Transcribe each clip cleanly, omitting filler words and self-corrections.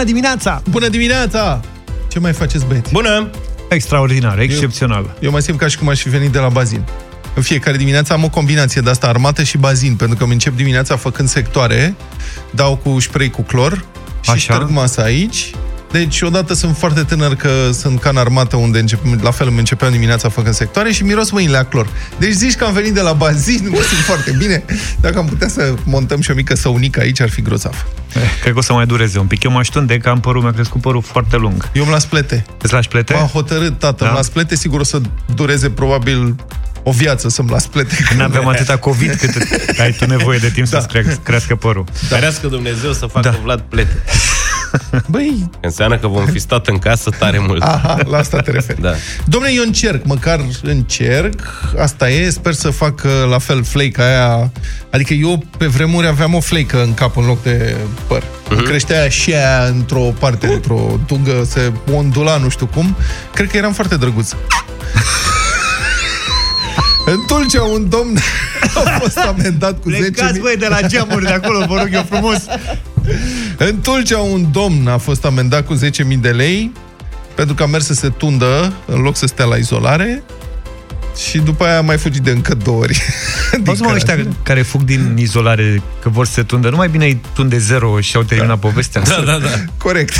bună dimineața! Bună dimineața! Ce mai faceți, băieți? Bună! Extraordinar, excepțional. Eu mă simt ca și cum aș fi venit de la bazin. În fiecare dimineață am o combinație de asta, armată și bazin, pentru că îmi încep dimineața făcând sectoare, dau cu spray cu clor și șterg masa aici. Deci, odată sunt foarte tânăr că sunt ca în armată, unde la fel îmi începeam dimineața făcând sectoare și miros mâinile a clor. Deci zici că am venit de la bazin, mă simt foarte bine. Dacă am putea să montăm și o mică săunică aici, ar fi grozav. Cred că o să mai dureze un pic. Eu mă ștunde că am părul, mi-a crescut părul foarte lung. Eu îmi las plete. Îți lași plete? M-am hotărât, tată, da? Îmi las plete, sigur o să dureze probabil o viață să-mi las plete. N-aveam atâta COVID cât ai tu nevoie de timp să-ți crească părul. Da. Ferească Dumnezeu să facă Vlad plete. Băi... Înseamnă că vom fi stat în casă tare mult. Aha, la asta te referi. Da. Dom'le, eu încerc, măcar încerc. Asta e, sper să fac la fel fleica aia. Adică eu pe vremuri aveam o fleică în cap în loc de păr. Creștea și aia într-o parte, într-o dungă, se ondula, nu știu cum. Cred că eram foarte drăguț. În Tulcea, un domn a fost amendat cu 10.000... Plecați, băi, de la geamuri de acolo, vă rog eu frumos! În Tulcea, un domn a fost amendat cu 10.000 de lei pentru că a mers să se tundă în loc să stea la izolare și după aia a mai fugit de încă 2 ori. Auzi, mă, ăștia care fug din izolare că vor să se tundă, nu mai bine îi tunde 0 și au terminat povestea. Da, da, da. Corect.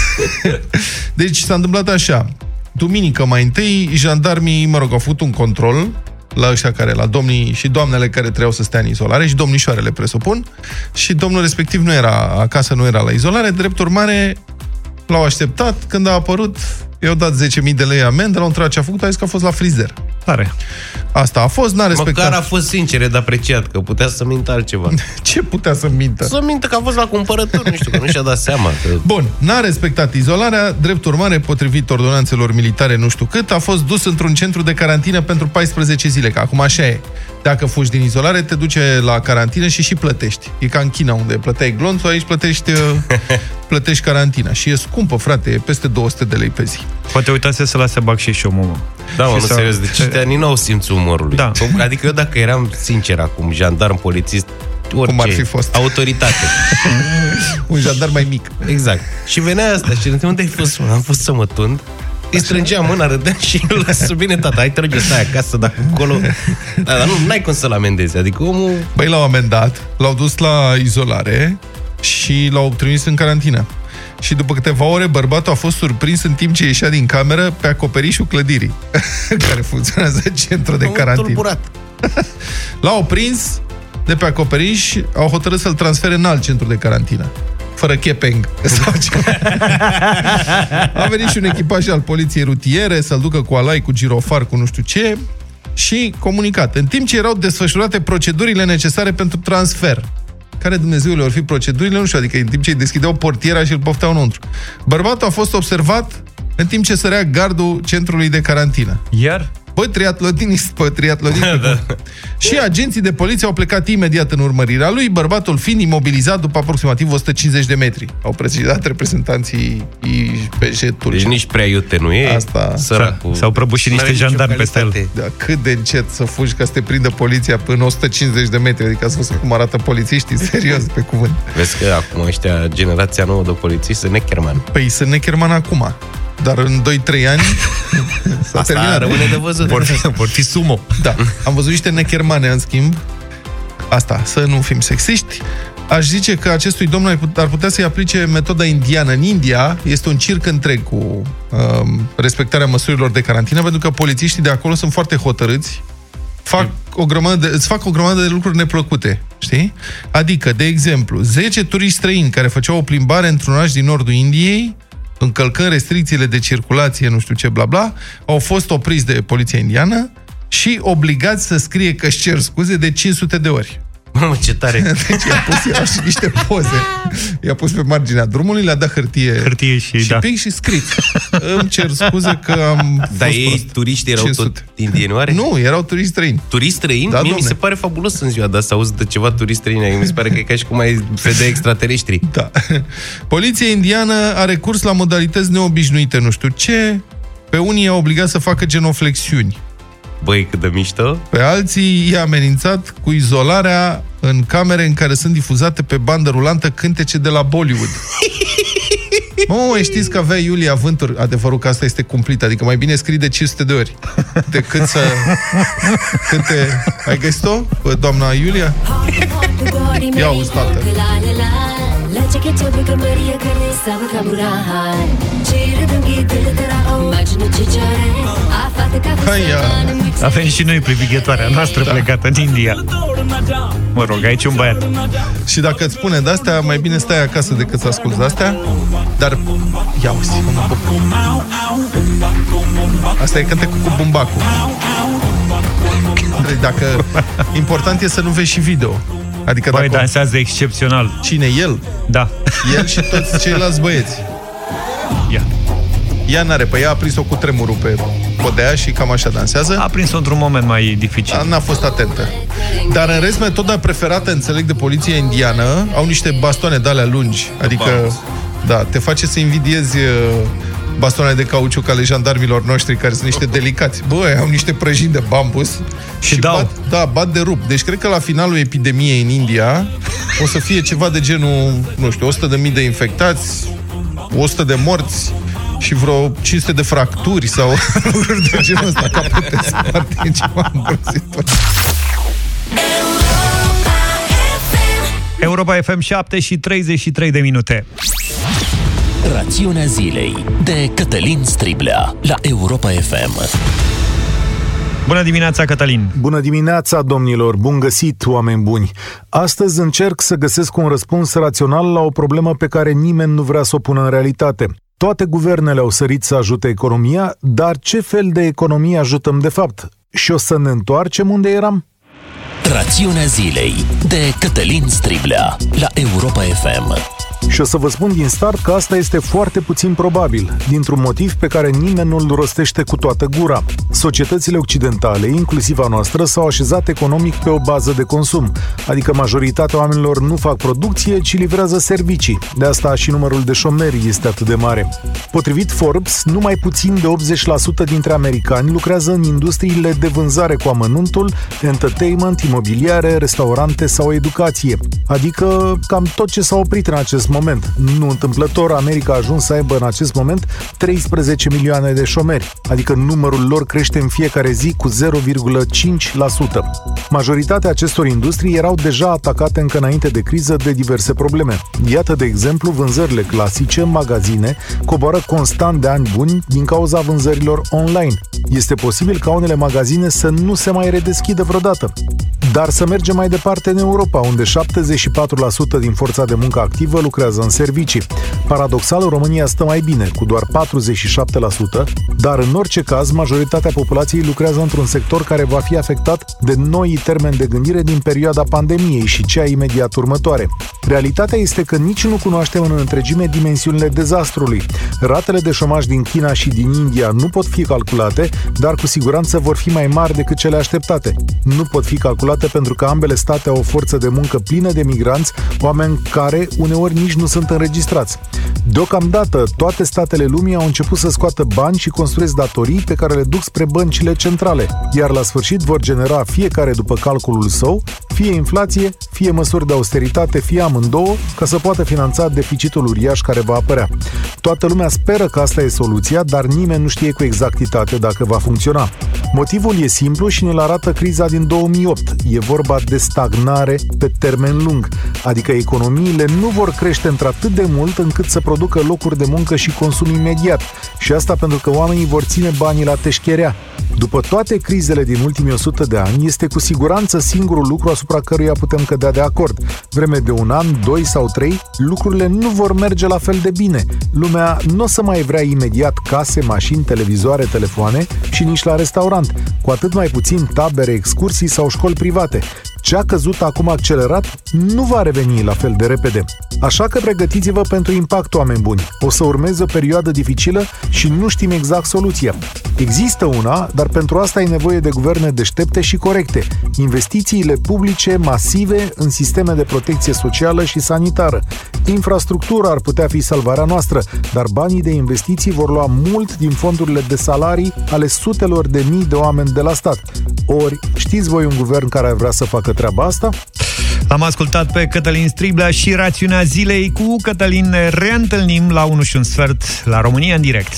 Deci s-a întâmplat așa. Duminică mai întâi, jandarmii, mă rog, au făcut un control la ăștia care, la domnii și doamnele care trebuiau să stea în izolare și domnișoarele, presupun, și domnul respectiv nu era acasă, nu era la izolare, drept urmare l-au așteptat, când a apărut i-au dat 10.000 de lei amendă, l-au întrebat ce a făcut, a zis că a fost la frizer. Tare. Asta a fost, n-a respectat. Măcar a fost sincer, de apreciat, că putea să mintă altceva. Ce putea să mintă? Să mintă că a fost la cumpărături, nu știu, că nu și-a dat seama. Că... Bun, n-a respectat izolarea, drept urmare, potrivit ordonanțelor militare, nu știu cât, a fost dus într-un centru de carantină pentru 14 zile, că acum așa e. Dacă fugi din izolare, te duce la carantină și și plătești. E ca în China, unde plăteai glonțul, aici plătești carantina. Și e scumpă, frate, e peste 200 de lei pe zi. Poate uitați să lase bagșișul, mă. Da, mă, nu, serios, deci anii n-au simțul umorului. Da. Adică eu dacă eram sincer acum, jandarm, polițist, orice, cum ar fi fost? Autoritate. Un jandarm mai mic. Exact. Și venea asta și întrebam, unde ai fost? Am fost să mă tund. Îi strângea mâna, râdea și îl lăsă. Bine, tata, hai te rog, stai acasă, dacă încolo... Da, dar nu, n-ai cum să-l amendezi, adică omul... Băi, l-au amendat, l-au dus la izolare și l-au trimis în carantină. Și după câteva ore, bărbatul a fost surprins în timp ce ieșea din cameră pe acoperișul clădirii, care funcționează centru de carantină. L-au prins de pe acoperiș, au hotărât să-l transfere în alt centru de carantină. Fără chepeng. A venit și un echipaj al poliției rutiere să-l ducă cu alai, cu girofar, cu nu știu ce, și comunicat. În timp ce erau desfășurate procedurile necesare pentru transfer, care Dumnezeu le-or fi procedurile, nu știu, adică în timp ce îi deschideau portiera și îl pofteau înăuntru. Bărbatul a fost observat în timp ce sărea gardul centrului de carantină. Iar? Bă, triatlonist, da. Și agenții de poliție au plecat imediat în urmărirea lui, bărbatul fiind imobilizat după aproximativ 150 de metri. Au precizat reprezentanții IPJ-ului. Deci nici prea iute nu e. Asta... Săracul. S-au prăbușit niște jandarmi peste el. Da, cât de încet să fugi ca să te prindă poliția până 150 de metri. Adică să văd cum arată polițiștii, serios, pe cuvânt. Vezi că acum ăștia, generația nouă de polițiști, sunt necherman. Păi sunt necherman acum. Dar în 2-3 ani s-a terminat. Rămâne de văzut. Vor fi sumo. Da. Am văzut niște nechermane, în schimb. Asta, să nu fim sexiști. Aș zice că acestui domn ar putea să-i aplice metoda indiană. În India este un circ întreg cu respectarea măsurilor de carantină, pentru că polițiștii de acolo sunt foarte hotărâți. Îți fac o grămadă de lucruri neplăcute, știi? Adică, de exemplu, 10 turiști străini care făceau o plimbare într-un oraș din nordul Indiei, încălcând restricțiile de circulație, nu știu ce, bla bla, au fost opriți de poliția indiană și obligați să scrie că își cer scuze de 500 de ori. Mamă, ce tare! Deci i-a pus iar și niște poze. I-a pus pe marginea drumului, le-a dat hârtie și da, pic și scris. Îmi cer scuze că am fost ei, turiștii erau 500. Tot indieni, oare? Nu, erau turiști străini. Turiști străini? Da, mi se pare fabulos în ziua de asta, auzi de ceva turiști străini. Mi se pare că e ca și cum ai vedea extraterestri. Da. Poliția indiană a recurs la modalități neobișnuite, nu știu ce. Pe unii i-a obligat să facă genoflexiuni. Băi, cât de mișto! Pe alții i-a amenințat cu izolarea în camere în care sunt difuzate pe bandă rulantă cântece de la Bollywood. Măi, știți că avea Iulia vânturi. Adevărul că asta este cumplit. Adică mai bine scrii de 500 de ori decât să... Ai găsit-o, doamna Iulia? Ia auzi, tată. Avem și noi privighetoarea noastră plecată în India. Mă rog, aici un băiat. Și dacă îți spune de-astea, mai bine stai acasă decât să asculti de-astea. Dar ia auzi. Asta e cântecul cu bumbacul. Dacă... Important e să nu vezi și video. Adică băi, dansează excepțional. Cine? El? Da. El și toți ceilalți băieți. Ea n-are, păi ea a prins-o cu tremurul pe podea și cam așa dansează. A prins-o într-un moment mai dificil. N-a fost atentă. Dar în rest, metoda preferată, înțeleg, de poliția indiană, au niște bastoane de-alea lungi. Adică, da, te face să invidiezi... bastoane de cauciuc ale jandarmilor noștri, care sunt niște delicați. Bă, au niște prăjini de bambus și dau. Bat de rup. Deci cred că la finalul epidemiei în India o să fie ceva de genul, nu știu, 100.000 de infectați, 100 de morți și vreo 500 de fracturi sau lucruri de genul ăsta, ca puteți să participăm în prozitor. Europa FM 7:33. Rațiunea zilei de Cătălin Striblea la Europa FM. Bună dimineața, Cătălin! Bună dimineața, domnilor! Bun găsit, oameni buni! Astăzi încerc să găsesc un răspuns rațional la o problemă pe care nimeni nu vrea să o pună în realitate. Toate guvernele au sărit să ajute economia, dar ce fel de economie ajutăm de fapt? Și o să ne întoarcem unde eram? Rațiunea zilei de Cătălin Striblea la Europa FM. Și o să vă spun din start că asta este foarte puțin probabil, dintr-un motiv pe care nimeni nu-l rostește cu toată gura. Societățile occidentale, inclusiv a noastră, s-au așezat economic pe o bază de consum, adică majoritatea oamenilor nu fac producție, ci livrează servicii. De asta și numărul de șomeri este atât de mare. Potrivit Forbes, numai puțin de 80% dintre americani lucrează în industriile de vânzare cu amănuntul, entertainment, imobiliare, restaurante sau educație. Adică cam tot ce s-a oprit în acest moment. Nu întâmplător, America a ajuns să aibă în acest moment 13 milioane de șomeri, adică numărul lor crește în fiecare zi cu 0,5%. Majoritatea acestor industrii erau deja atacate încă înainte de criză de diverse probleme. Iată, de exemplu, vânzările clasice, magazine, coboară constant de ani buni din cauza vânzărilor online. Este posibil ca unele magazine să nu se mai redeschidă vreodată. Dar să mergem mai departe în Europa, unde 74% din forța de muncă activă lucrează în servicii. Paradoxal, România stă mai bine, cu doar 47%, dar în orice caz, majoritatea populației lucrează într-un sector care va fi afectat de noii termeni de gândire din perioada pandemiei și cea imediat următoare. Realitatea este că nici nu cunoaștem în întregime dimensiunile dezastrului. Ratele de șomaj din China și din India nu pot fi calculate, dar cu siguranță vor fi mai mari decât cele așteptate. Nu pot fi calculate pentru că ambele state au o forță de muncă plină de migranți, oameni care uneori nici nu sunt înregistrați. Deocamdată, toate statele lumii au început să scoată bani și construiesc datorii pe care le duc spre băncile centrale, iar la sfârșit vor genera, fiecare după calculul său, fie inflație, fie măsuri de austeritate, fie amândouă, ca să poată finanța deficitul uriaș care va apărea. Toată lumea speră că asta e soluția, dar nimeni nu știe cu exactitate dacă va funcționa. Motivul e simplu și ne-l arată criza din 2008. E vorba de stagnare pe termen lung, adică economiile nu vor crește într-atât de mult încât să producă locuri de muncă și consum imediat. Și asta pentru că oamenii vor ține banii la teșcherea. După toate crizele din ultimii 100 de ani, este cu siguranță singurul lucru asupra căruia putem cădea de acord. Vreme de un an, 2 sau 3, lucrurile nu vor merge la fel de bine. Lumea nu o să mai vrea imediat case, mașini, televizoare, telefoane și nici la restaurant, cu atât mai puțin tabere, excursii sau școli private. Ce a căzut acum accelerat nu va reveni la fel de repede. Așa că pregătiți-vă pentru impact, oameni buni. O să urmeze o perioadă dificilă și nu știm exact soluția. Există una, dar pentru asta e nevoie de guverne deștepte și corecte. Investițiile publice masive în sisteme de protecție socială și sanitară. Infrastructura ar putea fi salvarea noastră, dar banii de investiții vor lua mult din fondurile de salarii ale sutelor de mii de oameni de la stat. Ori, știți voi un guvern care ar vrea să facă treaba asta? L-am ascultat pe Cătălin Striblea și Rațiunea Zilei. Cu Cătălin ne reîntâlnim la 1:15 la România în direct.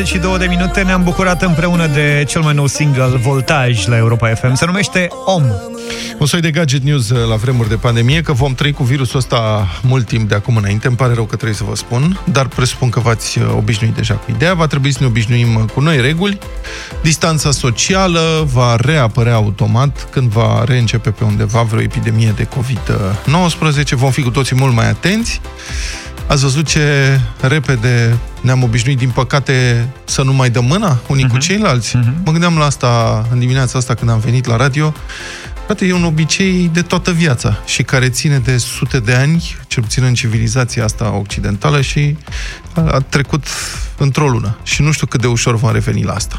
7:42 ne-am bucurat împreună de cel mai nou single Voltaj la Europa FM. Se numește Om. Un soi de gadget news la vremuri de pandemie, că vom trăi cu virusul ăsta mult timp de acum înainte. Îmi pare rău că trebuie să vă spun, dar presupun că v-ați obișnuit deja cu ideea. Va trebui să ne obișnuim cu noi reguli. Distanța socială va reapărea automat când va reîncepe pe undeva vreo epidemie de COVID-19. Vom fi cu toții mult mai atenți. Ați văzut ce repede ne-am obișnuit, din păcate, să nu mai dăm mâna unii cu ceilalți? Mă gândeam la asta în dimineața asta când am venit la radio. Poate e un obicei de toată viața și care ține de sute de ani, cel puțin în civilizația asta occidentală, și a trecut într-o lună. Și nu știu cât de ușor vom reveni la asta.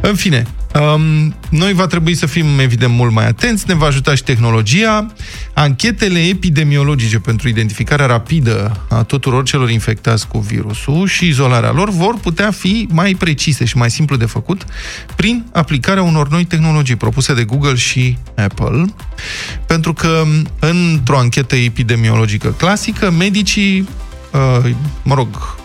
În fine, noi va trebui să fim, evident, mult mai atenți, ne va ajuta și tehnologia. Anchetele epidemiologice pentru identificarea rapidă a tuturor celor infectați cu virusul și izolarea lor vor putea fi mai precise și mai simplu de făcut prin aplicarea unor noi tehnologii propuse de Google și Apple. Pentru că, într-o anchetă epidemiologică clasică, medicii,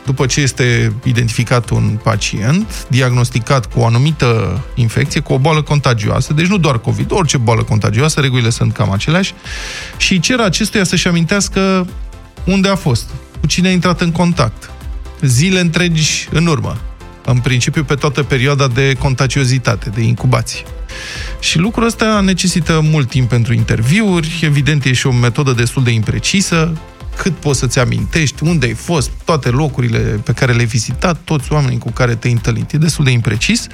după ce este identificat un pacient, diagnosticat cu o anumită infecție, cu o boală contagioasă, deci nu doar COVID, orice boală contagioasă, regulile sunt cam aceleași, și cer acestuia să-și amintească unde a fost, cu cine a intrat în contact, zile întregi în urmă, în principiu pe toată perioada de contagiozitate, de incubație. Și lucrul ăsta necesită mult timp pentru interviuri, evident e și o metodă destul de imprecisă. Cât poți să-ți amintești, unde ai fost, toate locurile pe care le-ai vizitat, toți oamenii cu care te-ai întâlnit. E destul de imprecis.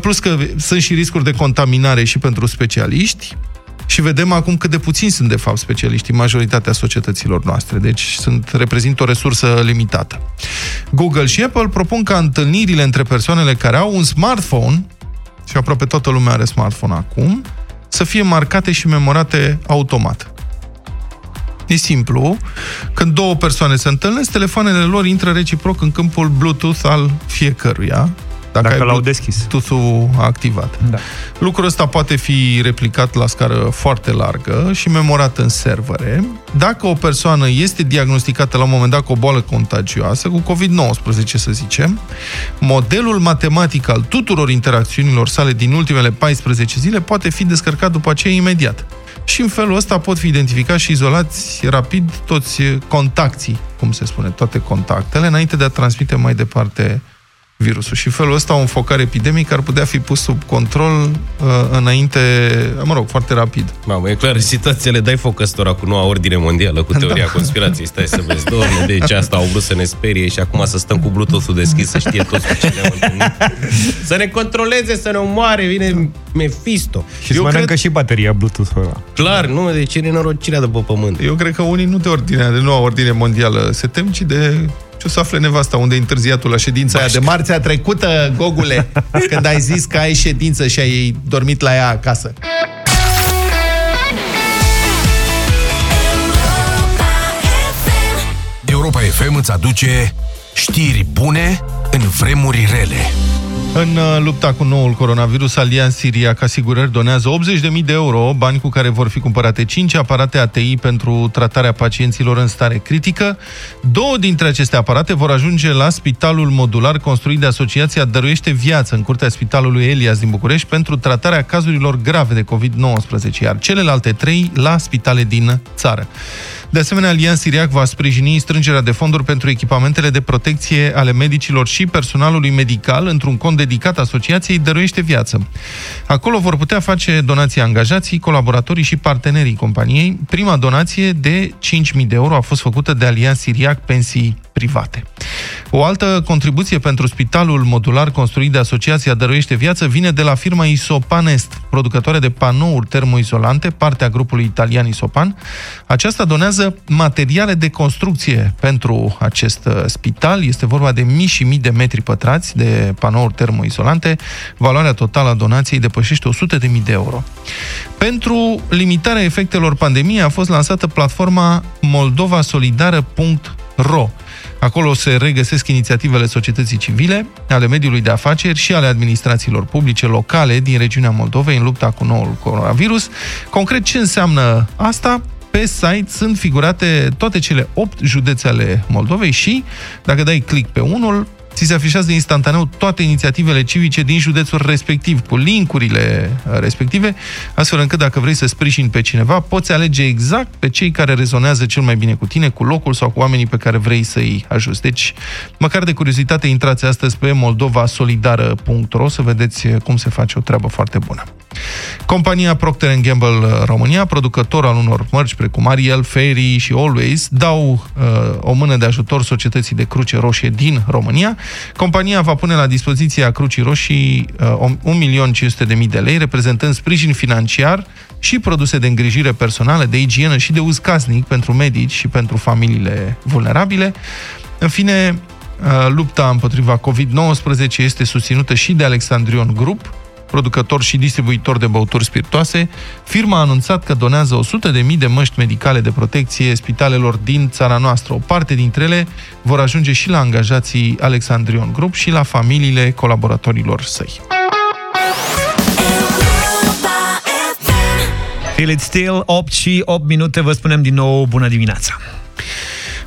Plus că sunt și riscuri de contaminare și pentru specialiști. Și vedem acum cât de puțini sunt, de fapt, specialiștii, majoritatea societăților noastre. Deci reprezintă o resursă limitată. Google și Apple propun ca întâlnirile între persoanele care au un smartphone, și aproape toată lumea are smartphone acum, să fie marcate și memorate automat. E simplu, când două persoane se întâlnesc, telefoanele lor intră reciproc în câmpul Bluetooth al fiecăruia, dacă l-au deschis. Bluetooth-ul activat. Da. Lucrul ăsta poate fi replicat la scară foarte largă și memorat în servere. Dacă o persoană este diagnosticată la un moment dat cu o boală contagioasă, cu COVID-19 să zicem, modelul matematic al tuturor interacțiunilor sale din ultimele 14 zile poate fi descărcat după aceea imediat. Și în felul ăsta pot fi identificați și izolați rapid toți contacții, cum se spune, toate contactele, înainte de a transmite mai departe virusul. Și în felul ăsta un focar epidemic ar putea fi pus sub control foarte rapid. Mamă, e clar, situația le dai foc ăstora cu noua ordine mondială, cu teoria conspirației. Stai să vezi, doamne, deci asta au vrut să ne sperie și acum să stăm cu Bluetooth-ul deschis, să știe toți cu ce ne-au întâlnit. Să ne controleze, să ne omoare, vine Mephisto. Și mănâncă și bateria Bluetooth-ul ăla. Clar, nu, deci e nenorocirea de pe pământ. Eu cred că unii nu de noua ordine mondială se tem, ci de... Și o să afle nevasta unde e întârziatul la ședința aia de marțea trecută, Gogule, când ai zis că ai ședință și ai dormit la ea acasă. Europa FM îți aduce știri bune în vremuri rele. În lupta cu noul coronavirus, Allianz-Țiriac Asigurări donează 80.000 de euro, bani cu care vor fi cumpărate 5 aparate ATI pentru tratarea pacienților în stare critică. 2 dintre aceste aparate vor ajunge la Spitalul Modular construit de Asociația Dăruiește Viață în curtea Spitalului Elias din București pentru tratarea cazurilor grave de COVID-19, iar celelalte 3 la spitale din țară. De asemenea, Allianz-Țiriac va sprijini strângerea de fonduri pentru echipamentele de protecție ale medicilor și personalului medical într-un cont dedicat Asociației Dăruiește Viață. Acolo vor putea face donații angajații, colaboratorii și partenerii companiei. Prima donație de 5.000 de euro a fost făcută de Allianz-Țiriac Pensii Private. O altă contribuție pentru spitalul modular construit de Asociația Dăruiește Viață vine de la firma Isopan Est, producătoare de panouri termoizolante, parte a grupului italian Isopan. Aceasta donează materiale de construcție pentru acest spital. Este vorba de mii și mii de metri pătrați de panouri termoizolante. Valoarea totală a donației depășește 100.000 de euro. Pentru limitarea efectelor pandemiei a fost lansată platforma MoldovaSolidar.ro. Acolo se regăsesc inițiativele societății civile, ale mediului de afaceri și ale administrațiilor publice locale din regiunea Moldovei în lupta cu noul coronavirus. Concret, ce înseamnă asta? Pe site sunt figurate toate cele 8 județe ale Moldovei și, dacă dai click pe unul, ți se afișează instantaneu toate inițiativele civice din județul respectiv, cu linkurile respective, astfel încât dacă vrei să sprijini pe cineva, poți alege exact pe cei care rezonează cel mai bine cu tine, cu locul sau cu oamenii pe care vrei să-i ajuți. Deci, măcar de curiozitate, intrați astăzi pe MoldovaSolidar.ro să vedeți cum se face o treabă foarte bună. Compania Procter & Gamble România, producător al unor mărci precum Ariel, Fairy și Always, dau o mână de ajutor societății de Cruce Roșie din România. Compania va pune la dispoziția Crucii Roșii 1.500.000 de lei, reprezentând sprijin financiar și produse de îngrijire personală, de igienă și de uz casnic pentru medici și pentru familiile vulnerabile. În fine, lupta împotriva COVID-19 este susținută și de Alexandrion Group, producător și distribuitor de băuturi spiritoase. Firma a anunțat că donează 100.000 de măști medicale de protecție spitalelor din țara noastră. O parte dintre ele vor ajunge și la angajații Alexandrion Group și la familiile colaboratorilor săi. Feel it still, 8 și 8 minute, vă spunem din nou bună dimineața!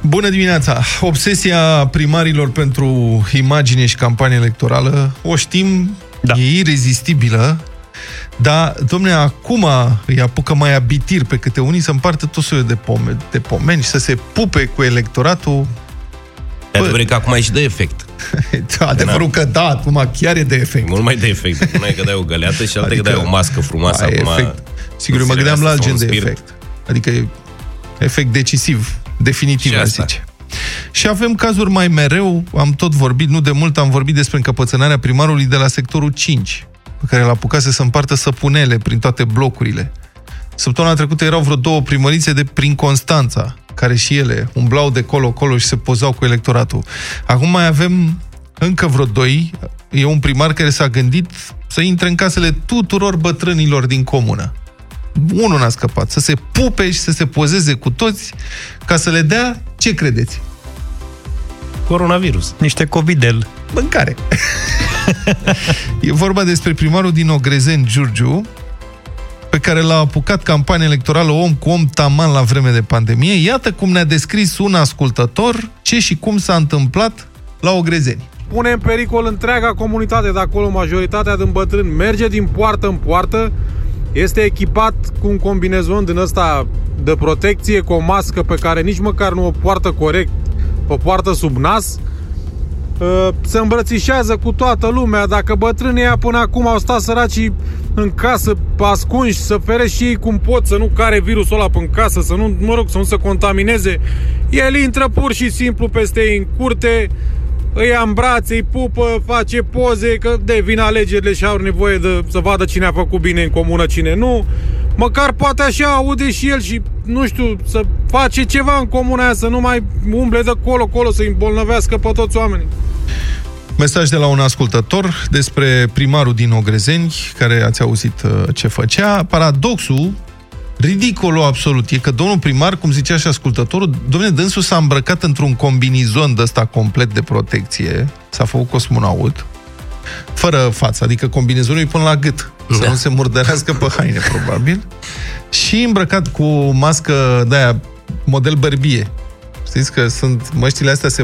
Bună dimineața! Obsesia primarilor pentru imagine și campanie electorală o știm. Da. E irezistibilă, dar, dom'le, acum îi apucă mai abitir pe câte unii să împartă tot soiul de pomeni și să se pupe cu electoratul. E adevărul că acum e și de efect. Adevărul că da, acum chiar e de efect. Mult mai de efect. Una e că dai o găleată și alta că dai o mască frumoasă. Acum, sigur, mă gândeam la alt gen de efect. Adică e efect decisiv, definitiv, aș zice. Și avem cazuri mai mereu, am tot vorbit, nu de mult am vorbit despre încăpățânarea primarului de la sectorul 5, pe care l-a apucat să împartă săpunele prin toate blocurile. Săptămâna trecută erau vreo 2 primărițe de prin Constanța, care și ele umblau de colo-colo și se pozau cu electoratul. Acum mai avem încă vreo 2, e un primar care s-a gândit să intre în casele tuturor bătrânilor din comună. Unul n-a scăpat, să se pupe și să se pozeze cu toți ca să le dea, ce credeți? Coronavirus. Niște covidel. Mâncare. E vorba despre primarul din Ogrezeni, Giurgiu, pe care l-a apucat campania electorală om cu om taman la vreme de pandemie. Iată cum ne-a descris un ascultător ce și cum s-a întâmplat la Ogrezeni. Pune în pericol întreaga comunitate de acolo, majoritatea din bătrâni merge din poartă în poartă. Este echipat cu un combinezon din ăsta de protecție, cu o mască pe care nici măcar nu o poartă corect, o poartă sub nas. Se îmbrățișează cu toată lumea. Dacă bătrânii ăia până acum au stat săracii în casă, ascunși, să ferești și ei cum pot, să nu care virusul ăla până în casă, să nu, să nu se contamineze, el intră pur și simplu peste ei în curte, îi ia în brațe, îi pupă, face poze, că devin alegerile și au nevoie de să vadă cine a făcut bine în comună, cine nu. Măcar poate așa aude și el și, nu știu, să face ceva în comuna aia, să nu mai umble de colo-colo, să-i îmbolnăvească pe toți oamenii. Mesaj de la un ascultător despre primarul din Ogrezeni, care ați auzit ce făcea. Paradoxul, ridicolul absolut, e că domnul primar, cum zicea și ascultătorul, domnule, dânsul s-a îmbrăcat într-un combinizon de ăsta complet de protecție, s-a făcut cosmonaut, fără față, adică combinezonul îi până la gât, să nu se murdărească pe haine, probabil, și îmbrăcat cu mască de-aia, model bărbie. Știți că sunt măștile astea, se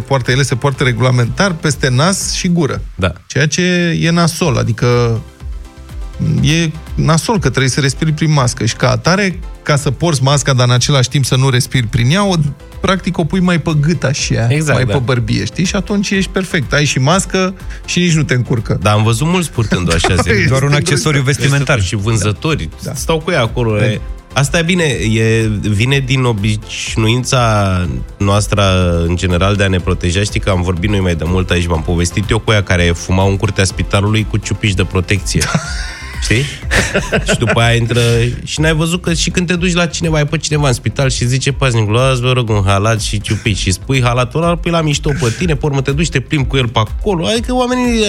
poartă regulamentar peste nas și gură. Da. Ceea ce e nasol, adică e nasol că trebuie să respiri prin mască și ca atare, ca să porți masca, dar în același timp să nu respiri prin ea, practic o pui mai pe gât așa, exact, mai pe bărbie, știi? Și atunci ești perfect. Ai și mască și nici nu te încurcă. Da, am văzut mulți purtând-o așa. Doar un accesoriu vestimentar. Și vânzători stau cu ea acolo. Da. Asta e bine, vine din obișnuința noastră în general de a ne proteja. Știi că am vorbit noi mai de mult aici, m-am povestit eu cu ea care fumau în curtea spitalului cu ciupici de protecție. Știi? Și după aia intră și n-ai văzut că și când te duci la cineva, ai pe cineva în spital și zice paznic, luați vă rog un halat și ciupici și spui halatul ăla, îl pui la mișto pe tine, pe urmă te duci, te plimbi cu el pe acolo, adică oamenii...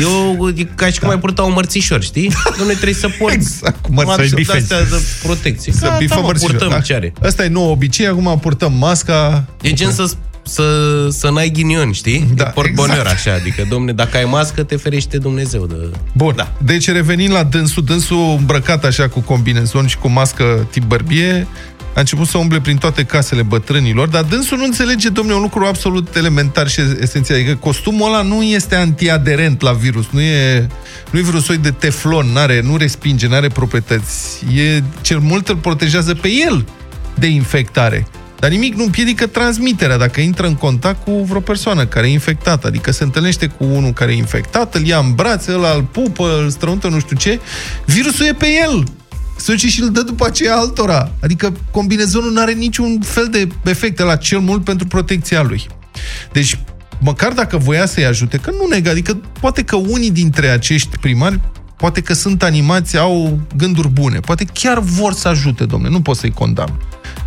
Eu, ca și cum ai purta un mărțișor, știi? Dom'le, trebuie să porți exact, mărțișor. Astea de protecție. Să bifăm mărțișor. Purtăm ce are. Asta e nou obicei, acum purtăm masca. E gen să să n-ai ghinion, știi? Da, portboner, exact. Așa, adică, domne, dacă ai mască, te ferește Dumnezeu de... Bun, da. Deci revenind la dânsul îmbrăcat așa cu combinezon și cu mască tip bărbie, a început să umble prin toate casele bătrânilor, dar dânsul nu înțelege, domne, un lucru absolut elementar și esențial, adică costumul ăla nu este antiaderent la virus, nu e vreun soi de teflon, nu respinge, n-are proprietăți. Cel mult îl protejează pe el de infectare. Dar nimic nu împiedică transmiterea dacă intră în contact cu vreo persoană care e infectată. Adică se întâlnește cu unul care e infectat, îl ia în brațe, ăla îl pupă, îl străuntă, nu știu ce. Virusul e pe el. Se duce și îl dă după aceea altora. Adică combinezonul nu are niciun fel de efect la cel mult pentru protecția lui. Deci, măcar dacă voia să-i ajute, că nu neg, adică poate că unii dintre acești primari poate că sunt animați, au gânduri bune, poate chiar vor să ajute, domne, nu pot să-i condamn.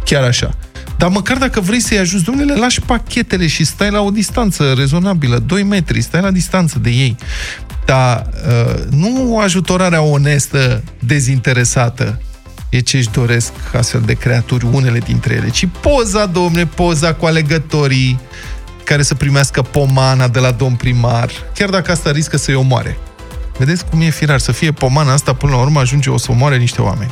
Chiar așa. Dar măcar dacă vrei să-i ajuți, domnule, lași pachetele și stai la o distanță rezonabilă, 2 metri, stai la distanță de ei. Dar nu ajutorarea onestă, dezinteresată, e ce își doresc astfel de creaturi, unele dintre ele, ci poza, domnule, poza cu alegătorii care să primească pomana de la domn primar, chiar dacă asta riscă să-i omoare. Vedeți cum e firar să fie pomana asta, până la urmă ajunge, o să omoare niște oameni.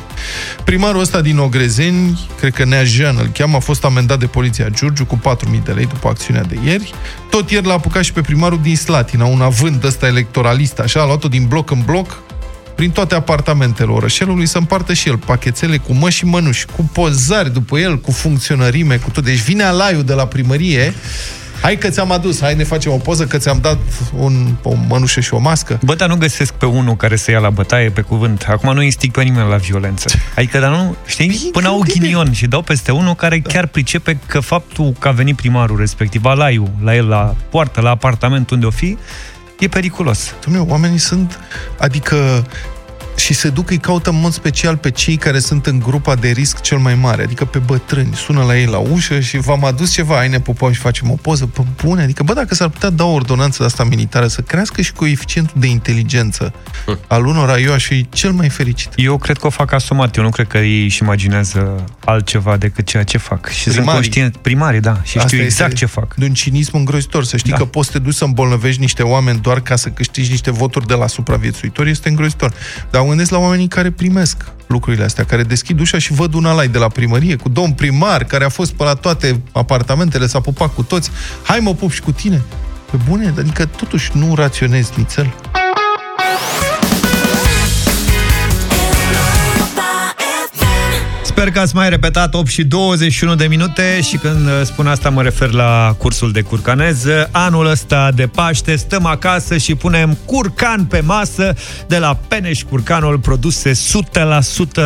Primarul ăsta din Ogrezeni, cred că Neajan îl cheamă, a fost amendat de poliția Giurgiu cu 4.000 de lei după acțiunea de ieri. Tot ieri l-a apucat și pe primarul din Slatina, un avânt ăsta electoralist, așa, a luat-o din bloc în bloc, prin toate apartamentele orășelului, să împartă și el pachetele cu măști și mănuși, cu pozari după el, cu funcționărime, cu tot. Deci vine alaiul de la primărie. Hai că ți-am adus, hai ne facem o poză că ți-am dat o mănușă și o mască. Bă, dar nu găsesc pe unul care să ia la bătaie, pe cuvânt. Acum nu instig pe nimeni la violență. Adică, dar nu, știi, până au ghinion și dau peste unul care chiar pricepe că faptul că a venit primarul respectiv, alaiul, la el, la poartă, la apartament, unde o fi, e periculos. Dumnezeu, oamenii sunt, adică... Și se duc, îi caută în mod special pe cei care sunt în grupa de risc cel mai mare, adică pe bătrâni. Sună la ei la ușă și v-am adus ceva, hai ne pupăm și facem o poză, pe bune. Adică, bă, dacă s-ar putea da o ordonanță de asta militară să crească și coeficientul de inteligență al unora, eu aș fi cel mai fericit. Eu cred că o fac asumat, eu nu cred că ei își imaginează altceva decât ceea ce fac. Și primarii. Sunt conștient, primarii, da, și asta știu exact ce fac. De un cinism îngrozitor, să știi, da, că poți să te duci să îmbolnăvești niște oameni doar ca să câștigi niște voturi de la supraviețuitori, este îngrozitor. Dar gândesc la oamenii care primesc lucrurile astea, care deschid ușa și văd un alai de la primărie, cu domn primar, care a fost pe la toate apartamentele, s-a pupat cu toți. Hai, mă pup și cu tine. Pe bune? Adică totuși nu raționezi nițel. Sper că ați mai repetat 8:21 și când spun asta mă refer la cursul de curcaneză. Anul ăsta de Paște stăm acasă și punem curcan pe masă de la Peneș Curcanul, produse 100%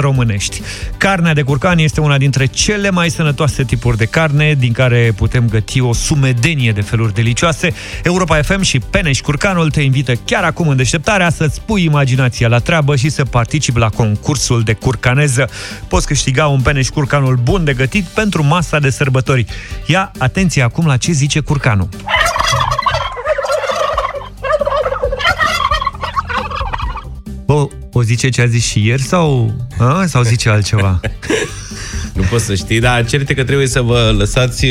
românești. Carnea de curcan este una dintre cele mai sănătoase tipuri de carne, din care putem găti o sumedenie de feluri delicioase. Europa FM și Peneș Curcanul te invită chiar acum în deșteptarea să-ți pui imaginația la treabă și să participi la concursul de curcaneză. Poți câștiga un Peneș Curcanul bun de gătit pentru masa de sărbători. Ia atenție acum la ce zice curcanul. Bă, o zice ce a zis și ieri sau... A? Sau zice altceva? Nu pot să știi, dar certe că trebuie să vă lăsați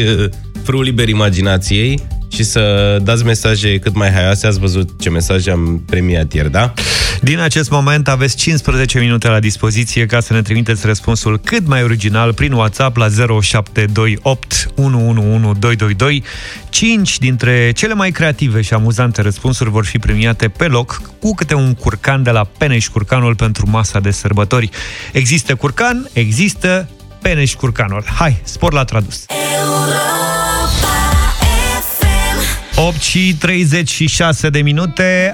frâul liber imaginației și să dați mesaje cât mai haioase. Ați văzut ce mesaje am premiat ieri, da? Din acest moment aveți 15 minute la dispoziție ca să ne trimiteți răspunsul cât mai original prin WhatsApp la 0728 111222. 5 dintre cele mai creative și amuzante răspunsuri vor fi premiate pe loc cu câte un curcan de la Peneș Curcanul pentru masa de sărbători. Există curcan, există Peneș Curcanul. Hai, spor la tradus! 8:36,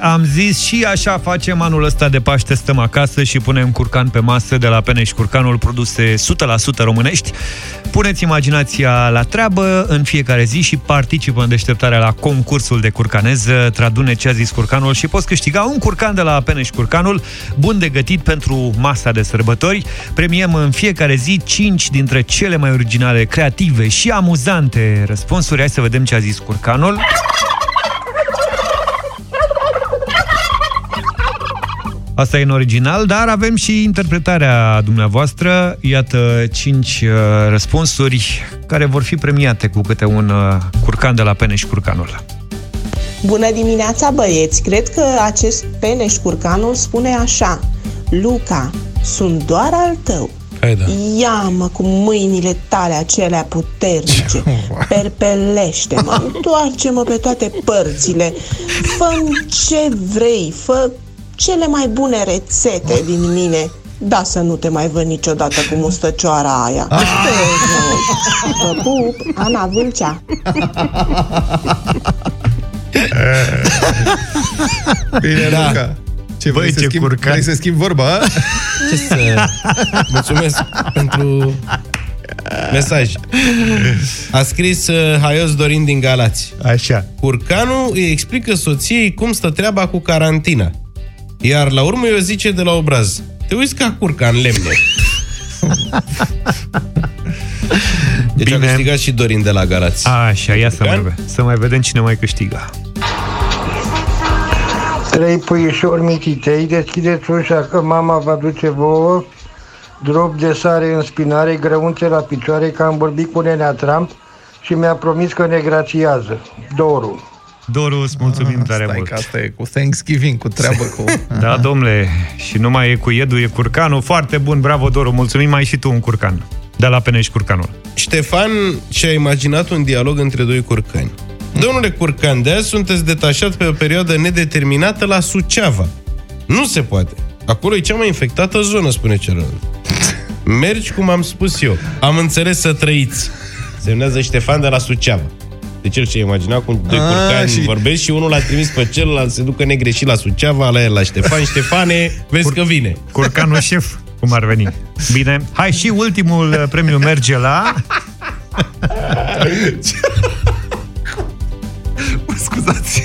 am zis și așa facem anul ăsta de Paște, stăm acasă și punem curcan pe masă de la Peneș Curcanul, produse 100% românești. Puneți imaginația la treabă în fiecare zi și participă în deșteptarea la concursul de curcaneză. Tradune ce a zis curcanul și poți câștiga un curcan de la Peneș Curcanul, bun de gătit pentru masa de sărbători. Premiem în fiecare zi 5 dintre cele mai originale, creative și amuzante răspunsuri. Hai să vedem ce a zis curcanul. Asta e în original, dar avem și interpretarea dumneavoastră. Iată 5 răspunsuri care vor fi premiate cu câte un curcan de la Peneș Curcanul. Bună dimineața, băieți! Cred că acest Peneș Curcanul spune așa: Luca, sunt doar al tău. Da. Ia-mă cu mâinile tale acelea puternice, perpelește-mă, întoarce-mă pe toate părțile, fă-mi ce vrei, fă cele mai bune rețete din mine, da să nu te mai văd niciodată cu mustăcioara aia. Vă pup, Ana Vâlcea. Bine, da. Luca. Ce, băi, vrei să schimb vorba? Ce să... Mulțumesc pentru mesaj. A scris Haios Dorin din Galați. Așa. Curcanul îi explică soției cum stă treaba cu carantina. Iar la urmă îi zice de la obraz: te uiți ca curcan lemne. Deci bine. A câștigat și Dorin de la Galați. Așa, ia să mai vedem cine mai câștiga. 3 puișori mititei, deschideți ușa că mama vă duce vouă, drop de sare în spinare, grăunțe la picioare, că am vorbit cu nenea Trump și mi-a promis că ne grațiază. Doru. Doru, îți mulțumim tare mult. Asta e cu Thanksgiving, cu treabă cu... Da, domnule, și nu mai e cu iedul, e curcanul. Foarte bun, bravo, Doru, mulțumim, mai și tu un curcan. De la Peneș Curcanul. Ștefan și-a imaginat un dialog între doi curcani. Domnule curcan, de azi sunteți detașat pe o perioadă nedeterminată la Suceava. Nu se poate. Acolo e cea mai infectată zonă, spune celălalt. Mergi cum am spus eu. Am înțeles să trăiți. Semnează Ștefan de la Suceava. Deci el și-a imaginat cum doi curcani vorbesc și unul l-a trimis pe celălalt, se ducă negreșit la Suceava, la el, la Ștefan. Ștefane, vezi că vine. Curcanul șef, cum ar veni. Bine. Hai, și ultimul premiu merge la... Scuzați.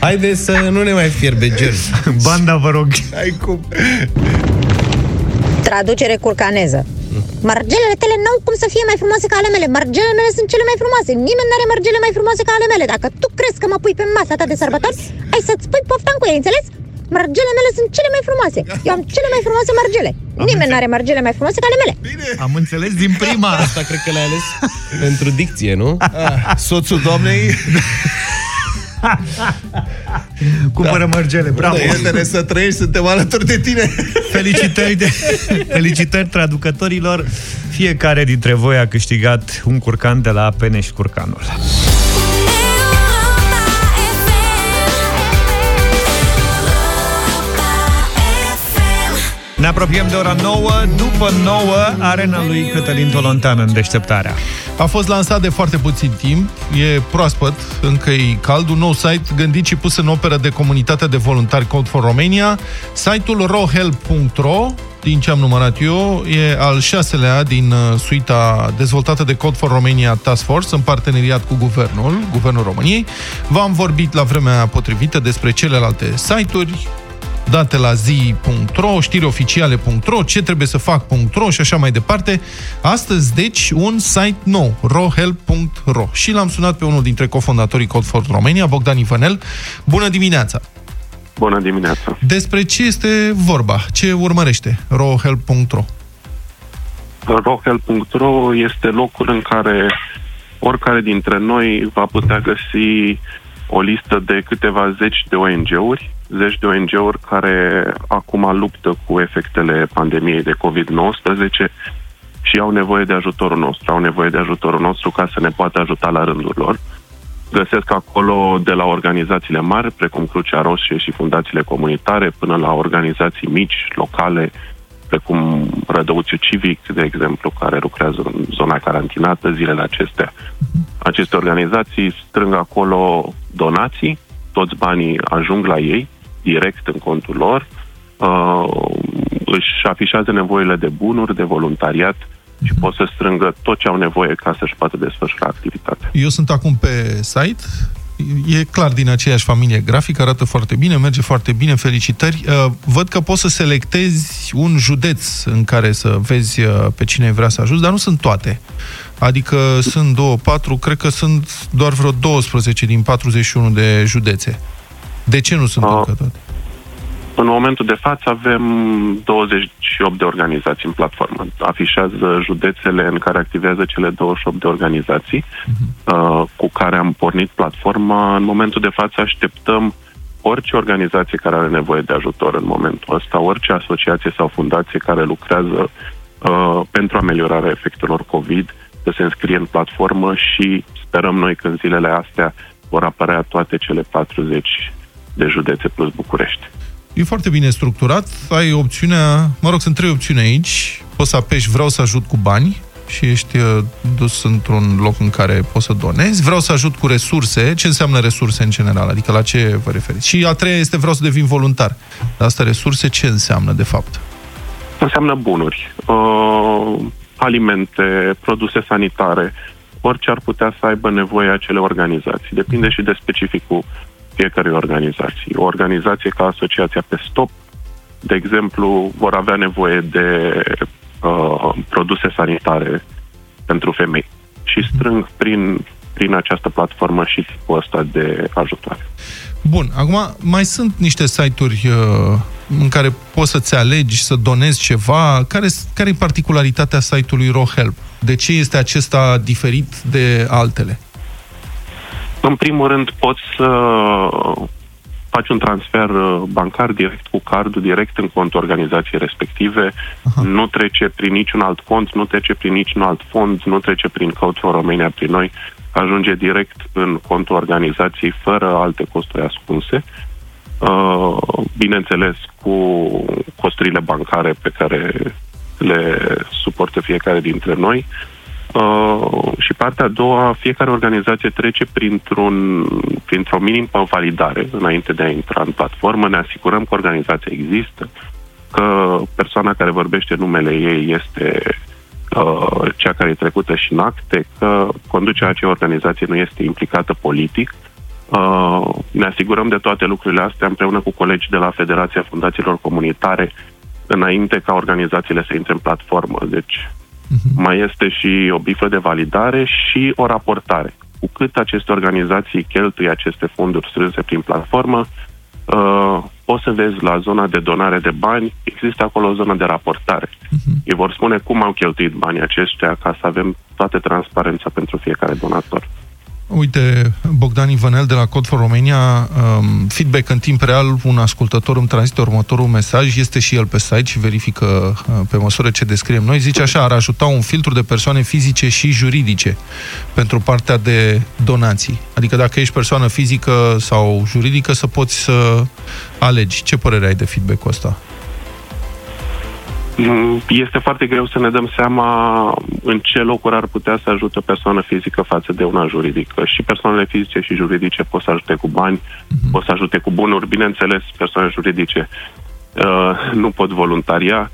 Haide să nu ne mai fierbe, George. Banda, vă rog. Hai cum? Traducere curcaneză. Margelele tale n-au cum să fie mai frumoase ca ale mele. Margelele mele sunt cele mai frumoase. Nimeni n-are margele mai frumoase ca ale mele. Dacă tu crezi că mă pui pe masa ta de sărbători, ai să-ți pui poftan cu ei, înțeles? Margelele mele sunt cele mai frumoase. Eu am cele mai frumoase margele. Nimeni n-are margele mai frumoase ca ale mele. Bine. Am înțeles din prima. Asta cred că l-ai ales pentru dicție, nu? Soțul doamnei... Cumpără margele, bravo. Prietene, să trăiești, suntem alături de tine. Felicitări traducătorilor. Fiecare dintre voi a câștigat un curcan de la Peneș Curcanul. Ne apropiem de ora 9, după 9, arena lui Cătălin Tolontan în deșteptarea. A fost lansat de foarte puțin timp, e proaspăt, încă e cald, un nou site gândit și pus în operă de comunitatea de voluntari Code for Romania. Site-ul rohelp.ro, din ce am numărat eu, e al 6-lea din suita dezvoltată de Code for Romania Task Force, în parteneriat cu Guvernul României. V-am vorbit la vremea potrivită despre celelalte site-uri, date la zi.ro, știrioficiale.ro, ce trebuie să fac.ro și așa mai departe. Astăzi, deci, un site nou, rohelp.ro. Și l-am sunat pe unul dintre cofondatorii Code for Romania, Bogdan Ivanel. Bună dimineața! Bună dimineața! Despre ce este vorba? Ce urmărește rohelp.ro? Rohelp.ro este locul în care oricare dintre noi va putea găsi o listă de câteva zeci de ONG-uri care acum luptă cu efectele pandemiei de COVID-19 și au nevoie de ajutorul nostru. Au nevoie de ajutorul nostru ca să ne poată ajuta la rândul lor. Găsesc acolo de la organizațiile mari, precum Crucea Roșie și fundațiile comunitare, până la organizații mici, locale, precum Rădăuțiul Civic, de exemplu, care lucrează în zona carantinată zilele acestea. Aceste organizații strâng acolo donații, toți banii ajung la ei, direct în contul lor, își afișează nevoile de bunuri, de voluntariat și pot să strângă tot ce au nevoie ca să-și poată desfășura activitatea. Eu sunt acum pe site, e clar din aceeași familie grafică, arată foarte bine, merge foarte bine, felicitări. Văd că poți să selectezi un județ în care să vezi pe cine vrea să ajuți, dar nu sunt toate. Adică sunt 4, cred că sunt doar vreo 12 din 41 de județe. De ce nu sunt încă toate? În momentul de față avem 28 de organizații în platformă. Afișează județele în care activează cele 28 de organizații cu care am pornit platforma. În momentul de față așteptăm orice organizație care are nevoie de ajutor în momentul ăsta, orice asociație sau fundație care lucrează pentru ameliorarea efectelor COVID să se înscrie în platformă și sperăm noi că în zilele astea vor apărea toate cele 40 de județe plus București. E foarte bine structurat, ai opțiunea, sunt trei opțiuni aici, poți să apeși vreau să ajut cu bani și ești dus într-un loc în care poți să donezi, vreau să ajut cu resurse, ce înseamnă resurse în general, adică la ce vă referiți? Și a treia este vreau să devin voluntar. Dar asta resurse ce înseamnă de fapt? Înseamnă bunuri, alimente, produse sanitare, orice ar putea să aibă nevoie acele organizații. Depinde și de specificul fiecare organizație. O organizație ca asociația pe stop, de exemplu, vor avea nevoie de produse sanitare pentru femei și strâng prin această platformă și tipul ăsta de ajutoare. Bun, acum mai sunt niște site-uri în care poți să-ți alegi, să donezi ceva. Care e particularitatea site-ului RoHelp? De ce este acesta diferit de altele? În primul rând, poți să faci un transfer bancar direct cu cardul, direct în contul organizației respective. Aha. Nu trece prin niciun alt cont, nu trece prin niciun alt fond, nu trece prin Code for Romania, prin noi. Ajunge direct în contul organizației, fără alte costuri ascunse. Bineînțeles, cu costurile bancare pe care le suportă fiecare dintre noi. Și partea a doua, fiecare organizație trece printr-o minimă validare înainte de a intra în platformă. Ne asigurăm că organizația există, că persoana care vorbește numele ei este cea care e trecută și în acte, că conducerea acei organizații nu este implicată politic. Ne asigurăm de toate lucrurile astea împreună cu colegi de la Federația Fundațiilor Comunitare înainte ca organizațiile să intre în platformă. Deci mai este și o bifă de validare și o raportare. Cu cât aceste organizații cheltuie aceste fonduri strânse prin platformă, poți să vezi la zona de donare de bani, există acolo o zonă de raportare. Ei vor spune cum au cheltuit banii aceștia ca să avem toată transparența pentru fiecare donator. Uite, Bogdan Ivanel de la Code for Romania, feedback în timp real, un ascultător îmi transmite următorul mesaj, este și el pe site și verifică pe măsură ce descriem noi, zice așa, ar ajuta un filtru de persoane fizice și juridice pentru partea de donații. Adică dacă ești persoană fizică sau juridică, să poți să alegi. Ce părere ai de feedback-ul ăsta? Este foarte greu să ne dăm seama în ce locuri ar putea să ajute o persoană fizică față de una juridică. Și persoanele fizice și juridice pot să ajute cu bani, pot să ajute cu bunuri. Bineînțeles, persoane juridice nu pot voluntaria.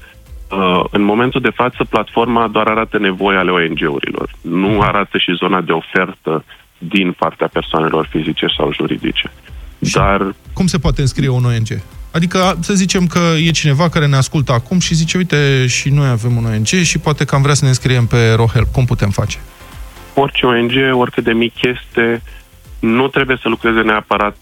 În momentul de față, platforma doar arată nevoie ale ONG-urilor. Nu arată și zona de ofertă din partea persoanelor fizice sau juridice. Dar cum se poate înscrie un ONG? Adică să zicem că e cineva care ne ascultă acum și zice, uite, și noi avem un ONG și poate că am vrea să ne înscriem pe RoHelp. Cum putem face? Orice ONG, oricât de mic este, nu trebuie să lucreze neapărat